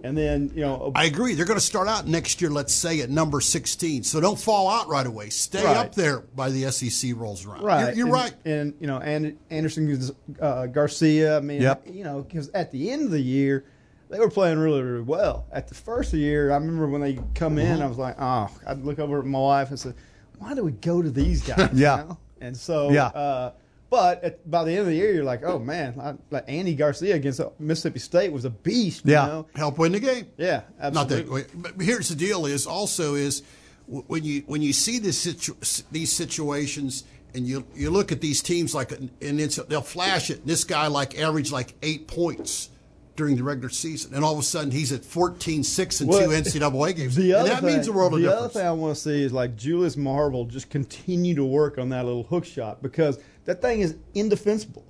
And then, you know, I agree. They're going to start out next year, let's say, at number 16. So don't fall out right away. Stay up there by the SEC rolls around. Right. You're right. And, you know, Anderson Garcia, I mean, you know, because at the end of the year, they were playing really, really well. At the first of the year, I remember when they come in, I was like, oh, I'd look over at my wife and say, why do we go to these guys? Now? And so, but by the end of the year, you're like, oh, man, like Andy Garcia against Mississippi State was a beast. Yeah, you know? Help win the game. Yeah, absolutely. But here's the deal is also is when you see these situations and you look at these teams, like, and they'll flash it. This guy like averaged like 8 points during the regular season, and all of a sudden he's at 14-6 in two NCAA games. Means a world of difference. The other thing I want to see is like Julius Marble just continue to work on that little hook shot, because that thing is indefensible,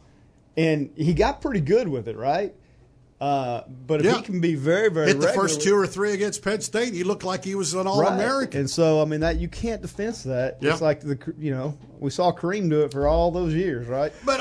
and he got pretty good with it, right? But if he can be very, very hit the first two or three against Penn State, he looked like he was an All-American. And so, I mean, that you can't defense that. Yeah. It's like we saw Kareem do it for all those years, right? But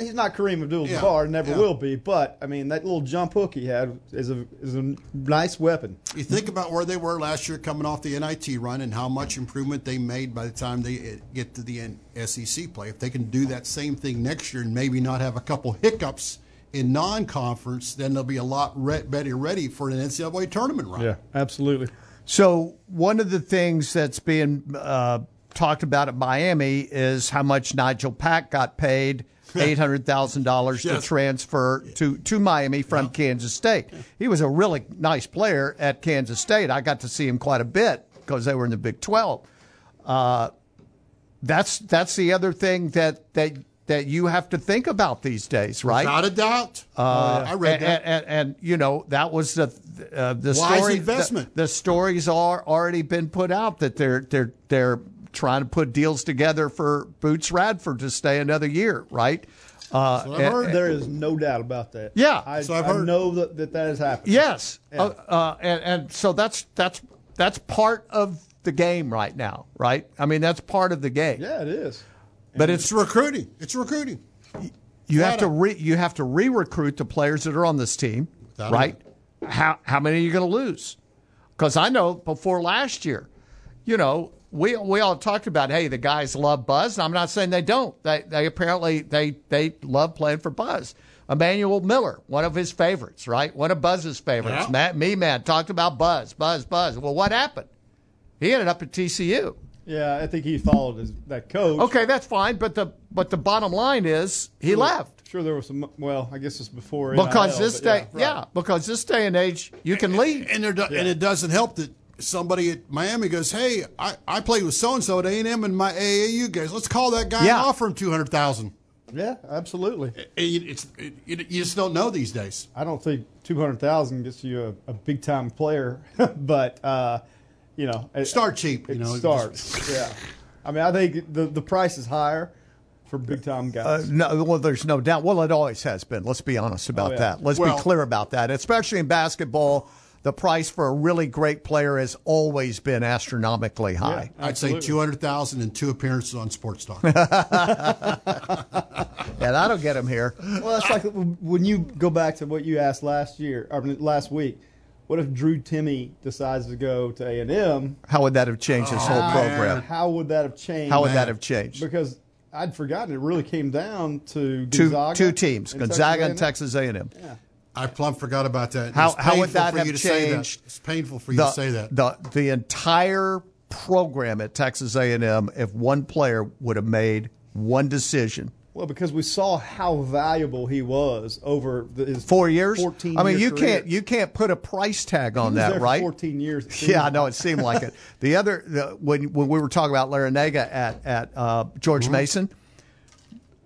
he's not Kareem Abdul-Jabbar, never will be. But I mean, that little jump hook he had is a nice weapon. You think about where they were last year, coming off the NIT run, and how much improvement they made by the time they get to the SEC play. If they can do that same thing next year and maybe not have a couple hiccups in non-conference, then they'll be a lot better ready for an NCAA tournament run. Yeah, absolutely. So one of the things that's being talked about at Miami is how much Nigel Pack got paid, $800,000 to transfer to Miami from Kansas State. He was a really nice player at Kansas State. I got to see him quite a bit because they were in the Big 12. That's the other thing that you have to think about these days, right? Without a doubt. I read that. And, you know, that was the story. Wise investment. The stories are already been put out that they're trying to put deals together for Boots Radford to stay another year, right? So I've heard there is no doubt about that. Yeah. I know that has happened. Yes. Yeah. So that's part of the game right now, right? I mean, that's part of the game. Yeah, it is. But it's recruiting. You have to re-recruit the players that are on this team, right? How many are you going to lose? Because I know before last year, you know, we all talked about, hey, the guys love Buzz. And I'm not saying they don't. They apparently love playing for Buzz. Emmanuel Miller, one of his favorites, right? One of Buzz's favorites. Yeah. Matt Meeman talked about Buzz. Well, what happened? He ended up at TCU. Yeah, I think he followed that coach. Okay, that's fine. But the bottom line is he left. Sure, there was some. Well, I guess it's before NIL, because this day and age, you can leave, and it doesn't help that somebody at Miami goes, "Hey, I played with so and so at A&M and my AAU guys. Let's call that guy and offer him $200,000." Yeah, absolutely. You just don't know these days. I don't think $200,000 gets you a big time player, but you know, start cheap. It starts. Yeah, I mean, I think the price is higher. For big-time guys. There's no doubt. Well, it always has been. Let's be honest about that. Let's be clear about that. Especially in basketball, the price for a really great player has always been astronomically high. Yeah, I'd say $200,000 and 2 appearances on Sports Talk. That'll get him here. Well, it's like when you go back to what you asked last week. What if Drew Timme decides to go to A&M? How would that have changed his whole program? How would that have changed? Because I'd forgotten it really came down to Gonzaga. Two teams, Gonzaga and Texas A&M. Yeah. I plumb forgot about that. How would that have changed? It's painful for you to say that. The entire program at Texas A&M, if one player would have made one decision. Well, because we saw how valuable he was over his 4 years. 14 I mean, you career. You can't put a price tag on that, right? 14 years. Yeah, I know it seemed like it. The other when we were talking about Larinaga at George Mason,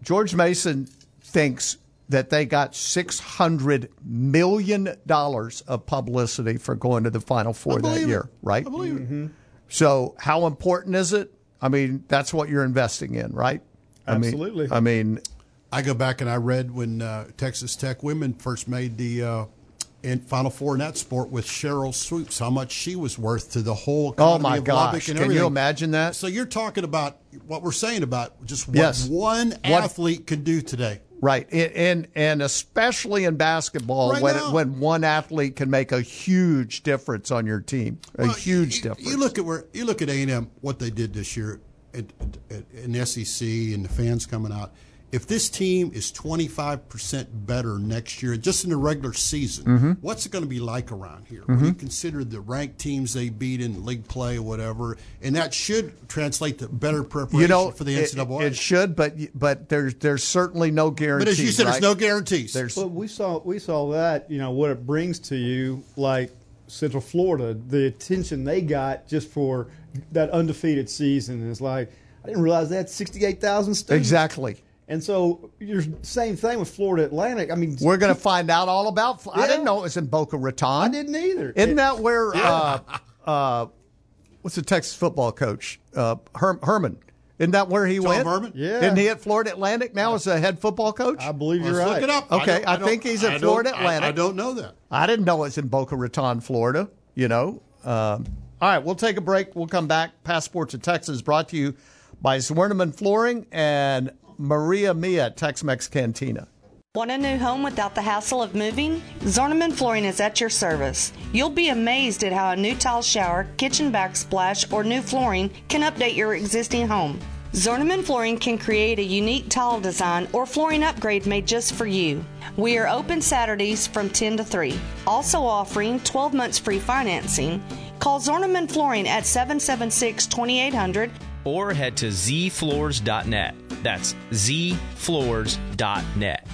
George Mason thinks that they got $600 million of publicity for going to the Final Four that year, right? I believe it. So, how important is it? I mean, that's what you're investing in, right? Absolutely. I mean, I go back and I read when Texas Tech women first made the Final Four in that sport with Cheryl Swoops, how much she was worth to the whole country. Oh, my gosh. Can you imagine that? So you're talking about what we're saying about just what one athlete can do today. Right, and especially in basketball, right when one athlete can make a huge difference on your team, difference. You look at A&M, what they did this year. In the SEC and the fans coming out, if this team is 25% better next year, just in the regular season, what's it going to be like around here? When you consider the ranked teams they beat in league play or whatever, and that should translate to better preparation for the NCAA. It should, but there's certainly no guarantees. But as you said, there's no guarantees. We saw that, what it brings to you, like Central Florida, the attention they got just for that undefeated season. It's like, I didn't realize they had 68,000 students. Exactly. And so, you're same thing with Florida Atlantic. I mean, we're going to find out all about Florida. Yeah. I didn't know it was in Boca Raton. I didn't either. Isn't that where, what's the Texas football coach? Herman. Isn't that where he went? Tom Herman? Yeah. Isn't he at Florida Atlantic now as a head football coach? I believe you're right. Let's look it up. Okay, I think he's at Florida Atlantic. I don't know that. I didn't know it's in Boca Raton, Florida, All right, we'll take a break. We'll come back. Passport to Texas brought to you by Zornemann Flooring and Maria Mia Tex-Mex Cantina. Want a new home without the hassle of moving? Zornemann Flooring is at your service. You'll be amazed at how a new tile shower, kitchen backsplash, or new flooring can update your existing home. Zornemann Flooring can create a unique tile design or flooring upgrade made just for you. We are open Saturdays from 10 to 3, also offering 12 months free financing. Call Zornemann Flooring at 776-2800 or head to zfloors.net. That's zfloors.net.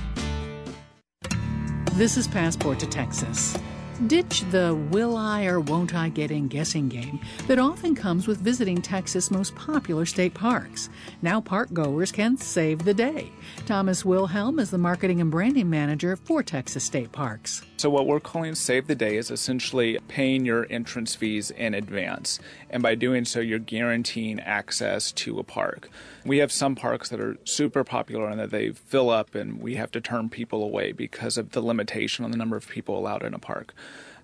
This is Passport to Texas. Ditch the will I or won't I get in guessing game that often comes with visiting Texas' most popular state parks. Now park goers can save the day. Thomas Wilhelm is the marketing and branding manager for Texas State Parks. So what we're calling Save the Day is essentially paying your entrance fees in advance. And by doing so, you're guaranteeing access to a park. We have some parks that are super popular and that they fill up and we have to turn people away because of the limitation on the number of people allowed in a park.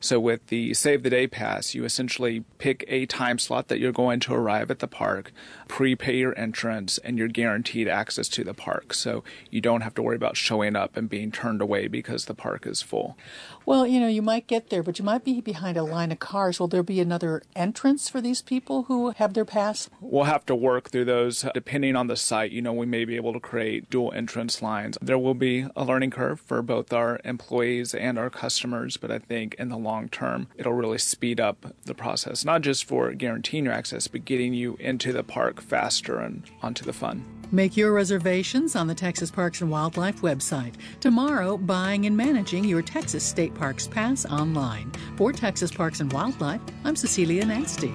So with the Save the Day Pass, you essentially pick a time slot that you're going to arrive at the park, prepay your entrance, and you're guaranteed access to the park. So you don't have to worry about showing up and being turned away because the park is full. Well, you know, you might get there, but you might be behind a line of cars. Will there be another entrance for these people who have their pass? We'll have to work through those. Depending on the site, you know, we may be able to create dual entrance lines. There will be a learning curve for both our employees and our customers, but I think in the long term, it'll really speed up the process, not just for guaranteeing your access, but getting you into the park faster and onto the fun. Make your reservations on the Texas Parks and Wildlife website. Tomorrow, buying and managing your Texas State Parks Pass online. For Texas Parks and Wildlife, I'm Cecilia Nasty.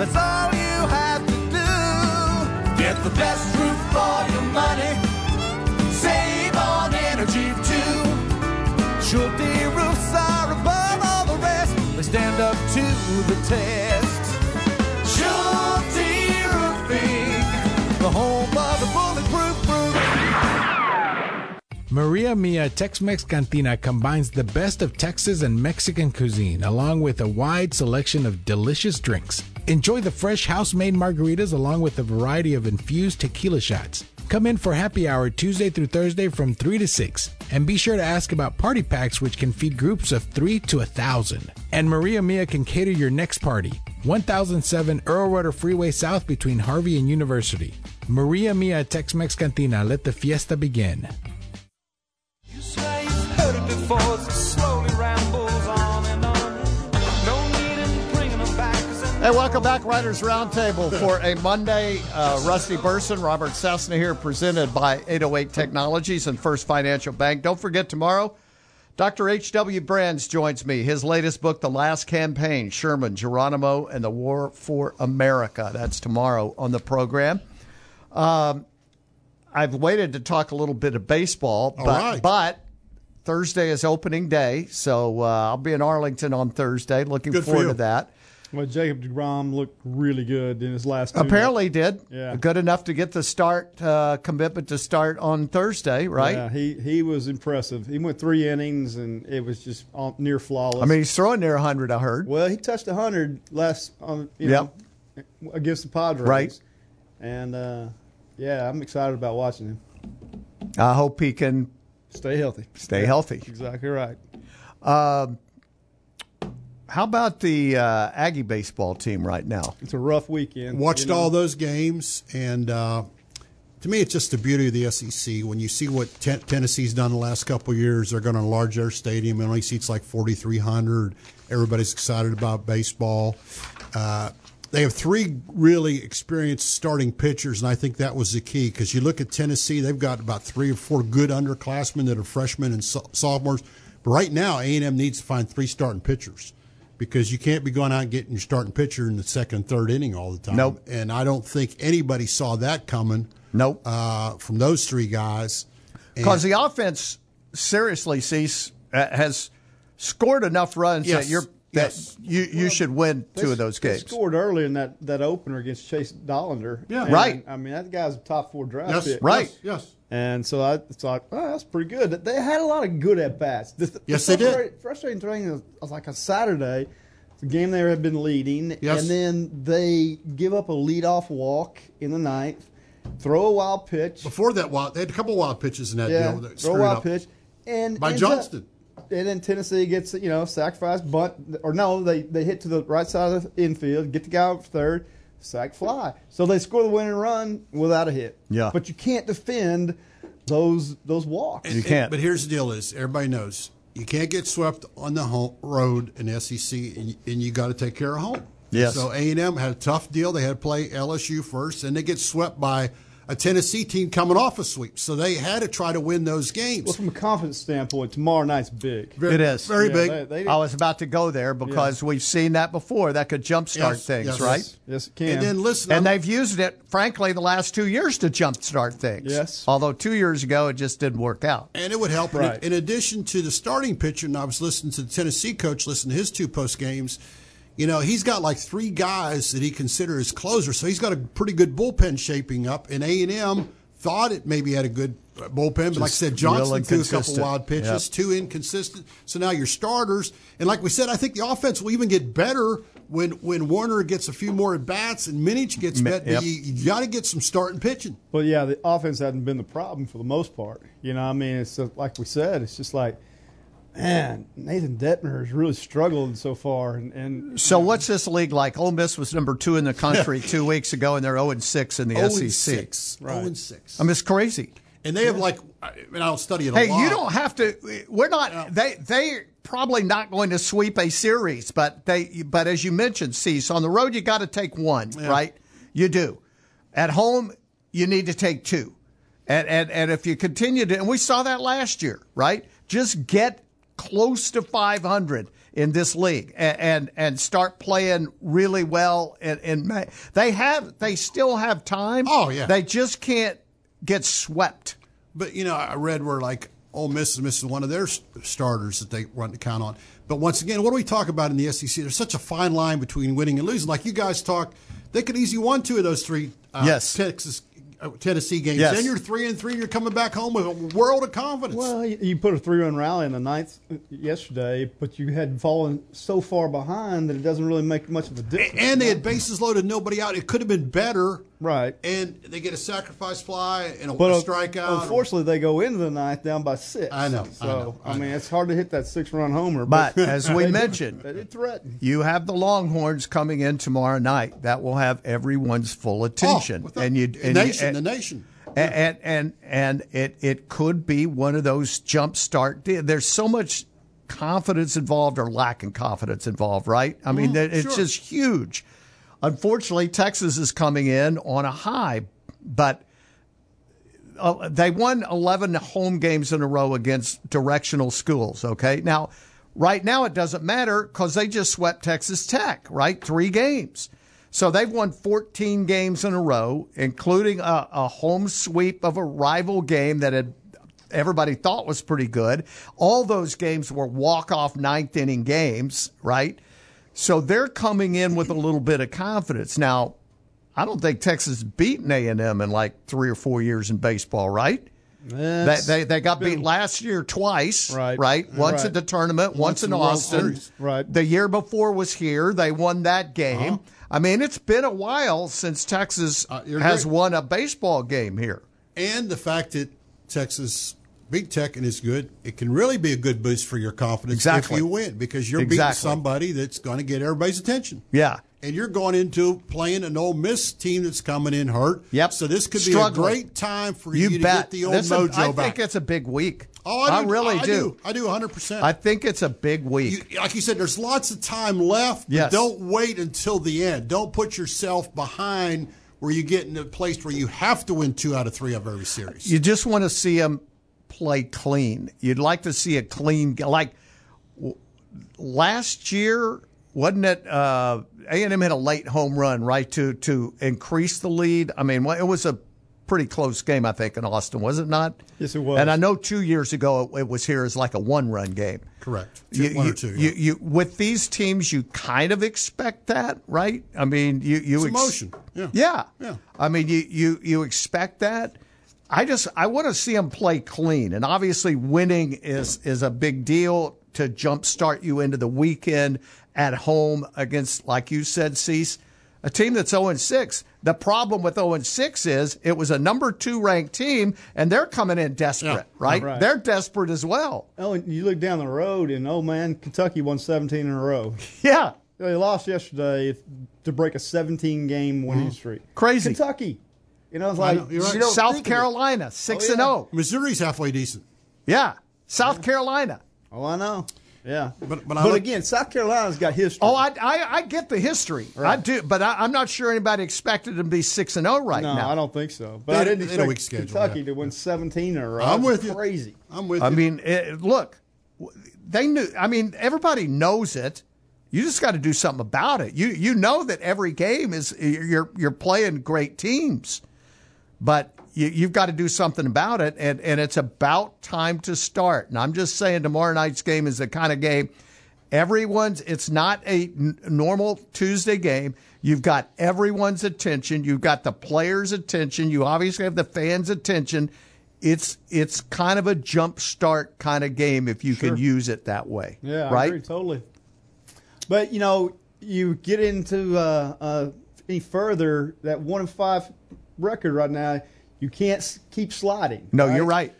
That's all you have to do. Get the best roof for your money. Save on energy too. Chulte roofs are above all the rest. They stand up to the test. Chulte Roofing, the home of the bulletproof roof. Maria Mia Tex-Mex Cantina combines the best of Texas and Mexican cuisine along with a wide selection of delicious drinks. Enjoy the fresh house-made margaritas along with a variety of infused tequila shots. Come in for happy hour Tuesday through Thursday from 3 to 6. And be sure to ask about party packs, which can feed groups of 3 to 1,000. And Maria Mia can cater your next party. 1007 Earl Rudder Freeway South between Harvey and University. Maria Mia Tex-Mex Cantina. Let the fiesta begin. You say you've heard it before, so slowly rambles on and on. Hey, welcome back, Writers Roundtable, for a Monday. Rusty Burson, Robert Cessna here, presented by 808 Technologies and First Financial Bank. Don't forget tomorrow, Dr. H.W. Brands joins me. His latest book, The Last Campaign, Sherman, Geronimo, and the War for America. That's tomorrow on the program. I've waited to talk a little bit of baseball, but Thursday is opening day, so I'll be in Arlington on Thursday. Looking forward to that. Well, Jacob deGrom looked really good in his last two. Apparently he did. Yeah. Good enough to get the start, commitment to start on Thursday, right? Yeah, he was impressive. He went three innings, and it was just near flawless. I mean, he's throwing near 100, I heard. Well, he touched 100 last know, against the Padres. Right. And, yeah, I'm excited about watching him. I hope he can stay healthy. Stay healthy. That's exactly right. How about the Aggie baseball team right now? It's a rough weekend. Watched all those games, and to me it's just the beauty of the SEC. When you see what Tennessee's done the last couple of years, they're going to enlarge their stadium. It only seats like 4,300. Everybody's excited about baseball. They have three really experienced starting pitchers, and I think that was the key because you look at Tennessee, they've got about three or four good underclassmen that are freshmen and sophomores. But right now, A&M needs to find three starting pitchers, because you can't be going out and getting your starting pitcher in the second, third inning all the time. Nope. And I don't think anybody saw that coming. Nope. From those three guys. Because the offense seriously has scored enough runs that you should win two of those games. They scored early in that opener against Chase Dollander. Yeah. And, right. I mean, that guy's a top four draft pick. Right. Yes. And so I thought, that's pretty good. They had a lot of good at-bats. Yes, they did. Frustrating thing was like a Saturday, the game they had been leading, and then they give up a leadoff walk in the ninth, throw a wild pitch. Before that, they had a couple of wild pitches in that deal. That throw a wild pitch. By Johnston. And then Tennessee gets, sacrifice, bunt. Or no, they hit to the right side of the infield, get the guy up third. Sack fly. So they score the winning run without a hit. Yeah. But you can't defend those walks. And, you can't. But here's the deal: is everybody knows you can't get swept on the road in SEC, and you got to take care of home. Yes. So A&M had a tough deal. They had to play LSU first, and they get swept by a Tennessee team coming off a sweep. So they had to try to win those games. Well, from a confidence standpoint, tomorrow night's big. It is. Very big. They I was about to go there because we've seen that before. That could jumpstart things, right? Yes, it can. And then listen, and they've used it, frankly, the last 2 years to jumpstart things. Yes. Although 2 years ago, it just didn't work out. And it would help. Right. In addition to the starting pitcher, and I was listening to the Tennessee coach, listening to his two post games, you know, he's got like three guys that he considers closers, so he's got a pretty good bullpen shaping up. And A&M thought it maybe had a good bullpen, but like I said, Johnson threw a couple wild pitches, too inconsistent. So now your starters, and like we said, I think the offense will even get better when Warner gets a few more at-bats and Minich gets better. You got to get some starting pitching. Well, yeah, the offense hasn't been the problem for the most part. You know, I mean, it's just, like we said, it's just like, man, Nathan Detmer has really struggled so far. And so what's this league like? Ole Miss was number 2 in the country 2 weeks ago, and they're 0-6 in the SEC. 0-6. Right. 0-6. I mean, it's crazy. And they have like – I mean, I don't study it a lot. Hey, you don't have to – we're not they're probably not going to sweep a series, but but as you mentioned, Cease, on the road you got to take one, right? You do. At home, you need to take two. And if you continue to – and we saw that last year, right? Just get – close to 500 in this league, and start playing really well. And they still have time. Oh yeah, they just can't get swept. But you know, I read where like Ole Miss is missing one of their starters that they want to count on. But once again, what do we talk about in the SEC? There's such a fine line between winning and losing. Like you guys talk, they could easily won two of those three. Texas. Tennessee games. Yes. Then you're 3-3. You're coming back home with a world of confidence. Well, you put a 3-run rally in the ninth yesterday, but you had fallen so far behind that it doesn't really make much of a difference. And they had bases loaded, nobody out. It could have been better. Right. And they get a sacrifice fly and a strikeout. Unfortunately, they go into the ninth down by 6. I know. So, I mean, it's hard to hit that 6-run homer. But as we mentioned, it threatened. You have the Longhorns coming in tomorrow night. That will have everyone's full attention. The nation. And it could be one of those jump start. There's so much confidence involved or lack of confidence involved, right? I mean, it's just huge. Unfortunately, Texas is coming in on a high, but they won 11 home games in a row against directional schools, okay? Now, right now it doesn't matter because they just swept Texas Tech, right? 3 games. So they've won 14 games in a row, including a home sweep of a rival game that everybody thought was pretty good. All those games were walk-off ninth-inning games, right? So they're coming in with a little bit of confidence. Now, I don't think Texas has beaten A&M in like 3 or 4 years in baseball, right? They got beat last year twice, right? Once at the tournament, once in Austin. Right. The year before was here. They won that game. I mean, it's been a while since Texas has won a baseball game here. And the fact that Texas beat Tech and is good, it can really be a good boost for your confidence if you win, because you're beating somebody that's going to get everybody's attention. Yeah. And you're going into playing an Ole Miss team that's coming in hurt. Yep. So this could be a great time for you to get the old mojo back. I think it's a big week. Oh, I really do. I do 100%. I think it's a big week. Like you said, there's lots of time left. Yes. But don't wait until the end. Don't put yourself behind where you get in a place where you have to win 2 out of 3 of every series. You just want to see them play clean. You'd like to see a clean, like last year, wasn't it? A&M hit a late home run, right, to increase the lead. I mean, it was a pretty close game, I think, in Austin, was it not? Yes, it was. And I know 2 years ago it was here as like a 1-run game. Correct. 1 or 2. Yeah. You with these teams, you kind of expect that, right? I mean, you it's emotion. Yeah. I mean, you expect that. I want to see them play clean, and obviously winning is a big deal to jumpstart you into the weekend at home against, like you said, Cease, a team that's 0-6. The problem with 0-6 is it was a number 2 ranked team, and they're coming in desperate, right? They're desperate as well. Oh, and you look down the road, and Kentucky won 17 in a row. Yeah, they lost yesterday to break a 17-game winning streak. Crazy, Kentucky. You know, it's like you don't South Carolina, 6-0. Missouri's halfway decent. Yeah, South Carolina. Oh, I know. Yeah, but again, South Carolina's got history. Oh, I get the history. Right. I do, but I'm not sure anybody expected them to be 6-0 now. No, I don't think so. But I didn't expect Kentucky to win 17 in a row. I'm with you. Crazy. I'm with you. I mean, look, they knew. I mean, everybody knows it. You just got to do something about it. You know that every game is you're playing great teams, but you've got to do something about it, and it's about time to start. And I'm just saying tomorrow night's game is the kind of game it's not a normal Tuesday game. You've got everyone's attention. You've got the players' attention. You obviously have the fans' attention. It's kind of a jump start kind of game if you can use it that way. Yeah, right? I agree, totally. But, you know, you get into any further, that 1-5 record right now, you can't keep sliding. No, right? You're right.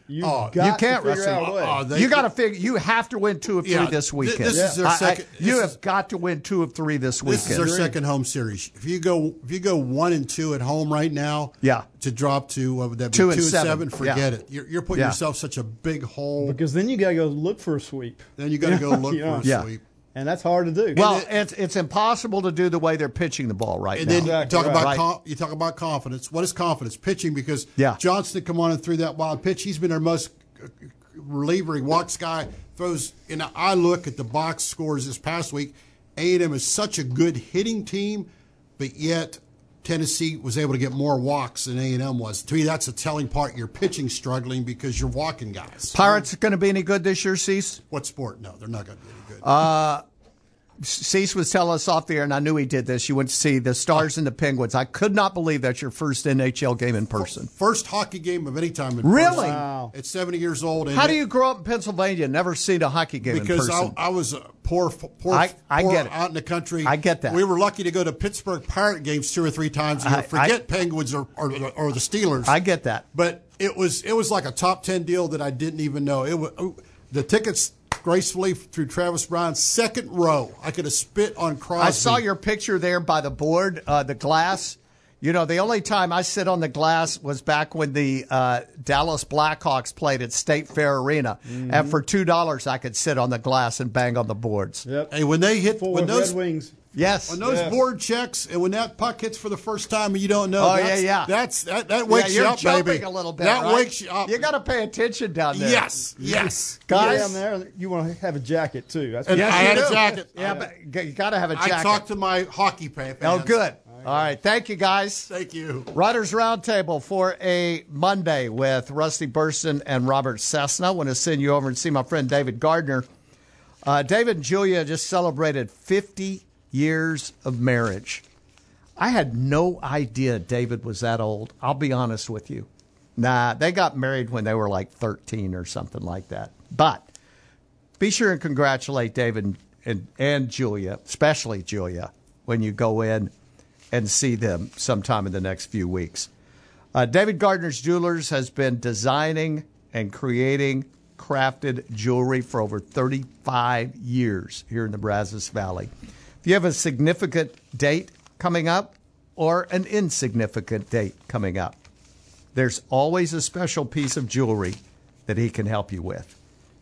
You can't, Rusty. You have to win 2 of 3 this weekend. This is their second. You have got to win 2 of 3 this weekend. This is their second home series. If you go 1-2 at home right now, to drop to what would that be, 2-7, forget it. You're putting yourself such a big hole. Because then you got to go look for a sweep. Sweep. And that's hard to do. Well, it's impossible to do the way they're pitching the ball right now. And then you talk about confidence. What is confidence? Pitching, because Johnston come on and threw that wild pitch. He's been our most reliever. He walks guy, throws. And I look at the box scores this past week. A&M is such a good hitting team, but yet Tennessee was able to get more walks than A&M was. To me, that's a telling part. Your pitching struggling because you're walking guys. Pirates going to be any good this year, Cease? What sport? No, they're not going to be any good. Cease was telling us off the air, and I knew he did this. You went to see the Stars and the Penguins. I could not believe that's your first NHL game in person. First hockey game of any time in person. Really? Wow. At 70 years old. How do you grow up in Pennsylvania and never seen a hockey game in person? Because I was a poor out in the country. I get that. We were lucky to go to Pittsburgh Pirate games 2 or 3 times. Forget Penguins or the Steelers. I get that. But it was like a top 10 deal that I didn't even know. The tickets gracefully through Travis Brown's second row. I could have spit on Crosby. I saw your picture there by the board, the glass. You know, the only time I sit on the glass was back when the Dallas Blackhawks played at State Fair Arena. Mm-hmm. And for $2, I could sit on the glass and bang on the boards. Yep. And when they hit those Red Wings. Yes. On those board checks, and when that puck hits for the first time and you don't know. Oh, That wakes you up, baby. A little bit, that wakes you up. You got to pay attention down there. Yes. Guys. Down there, you want to have a jacket, too. I had a jacket. But you got to have a jacket. I talked to my hockey fans. Oh, good. All right. Thank you, guys. Thank you. Riders Roundtable for a Monday with Rusty Burson and Robert Cessna. I want to send you over and see my friend David Gardner. David and Julia just celebrated 50 years of marriage. I had no idea David was that old. I'll be honest with you. Nah, they got married when they were like 13 or something like that. But be sure and congratulate David and Julia, especially Julia, when you go in and see them sometime in the next few weeks. David Gardner's Jewelers has been designing and creating crafted jewelry for over 35 years here in the Brazos Valley. If you have a significant date coming up or an insignificant date coming up, there's always a special piece of jewelry that he can help you with.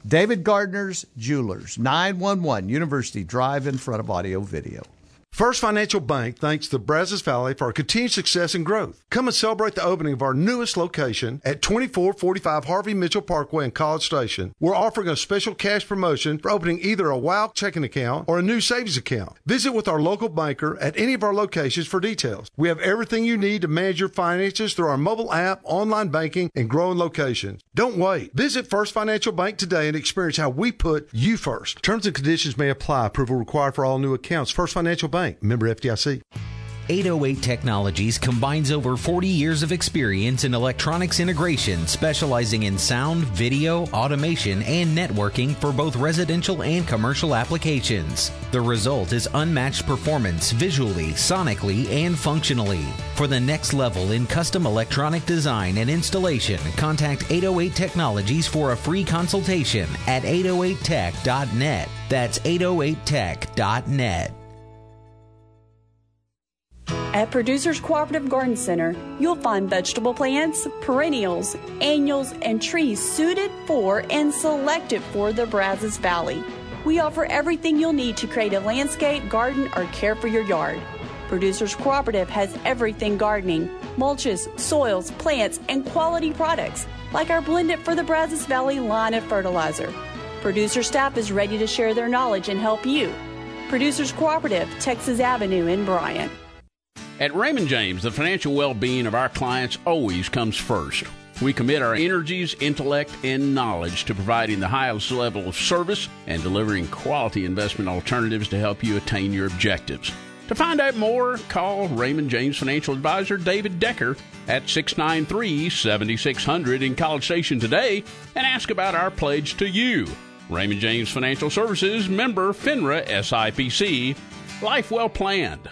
David Gardner's Jewelers, 911 University Drive in front of Audio Video. First Financial Bank thanks the Brazos Valley for our continued success and growth. Come and celebrate the opening of our newest location at 2445 Harvey Mitchell Parkway in College Station. We're offering a special cash promotion for opening either a WOW checking account or a new savings account. Visit with our local banker at any of our locations for details. We have everything you need to manage your finances through our mobile app, online banking, and growing locations. Don't wait. Visit First Financial Bank today and experience how we put you first. Terms and conditions may apply. Approval required for all new accounts. First Financial Bank. Member FDIC. 808 Technologies combines over 40 years of experience in electronics integration, specializing in sound, video, automation, and networking for both residential and commercial applications. The result is unmatched performance visually, sonically, and functionally. For the next level in custom electronic design and installation, contact 808 Technologies for a free consultation at 808tech.net. That's 808tech.net. At Producers Cooperative Garden Center, you'll find vegetable plants, perennials, annuals, and trees suited for and selected for the Brazos Valley. We offer everything you'll need to create a landscape, garden, or care for your yard. Producers Cooperative has everything gardening, mulches, soils, plants, and quality products, like our Blended for the Brazos Valley line of fertilizer. Producer staff is ready to share their knowledge and help you. Producers Cooperative, Texas Avenue in Bryant. At Raymond James, the financial well-being of our clients always comes first. We commit our energies, intellect, and knowledge to providing the highest level of service and delivering quality investment alternatives to help you attain your objectives. To find out more, call Raymond James Financial Advisor David Decker at 693-7600 in College Station today and ask about our pledge to you. Raymond James Financial Services, member FINRA SIPC, life well planned.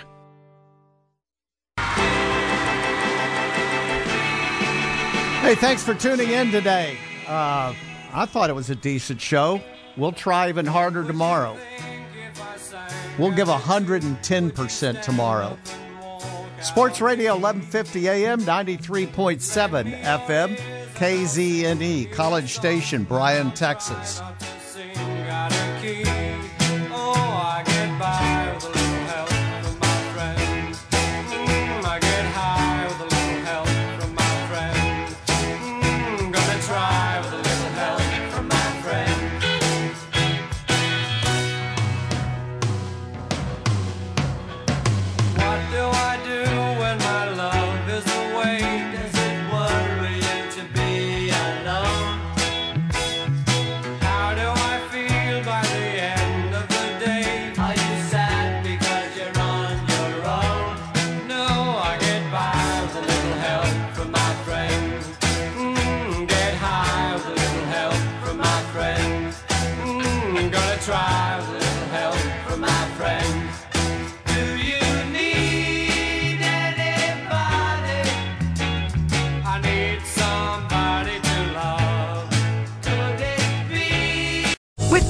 Hey, thanks for tuning in today. I thought it was a decent show. We'll try even harder tomorrow. We'll give 110% tomorrow. Sports Radio 1150 AM, 93.7 FM, KZNE, College Station, Bryan, Texas.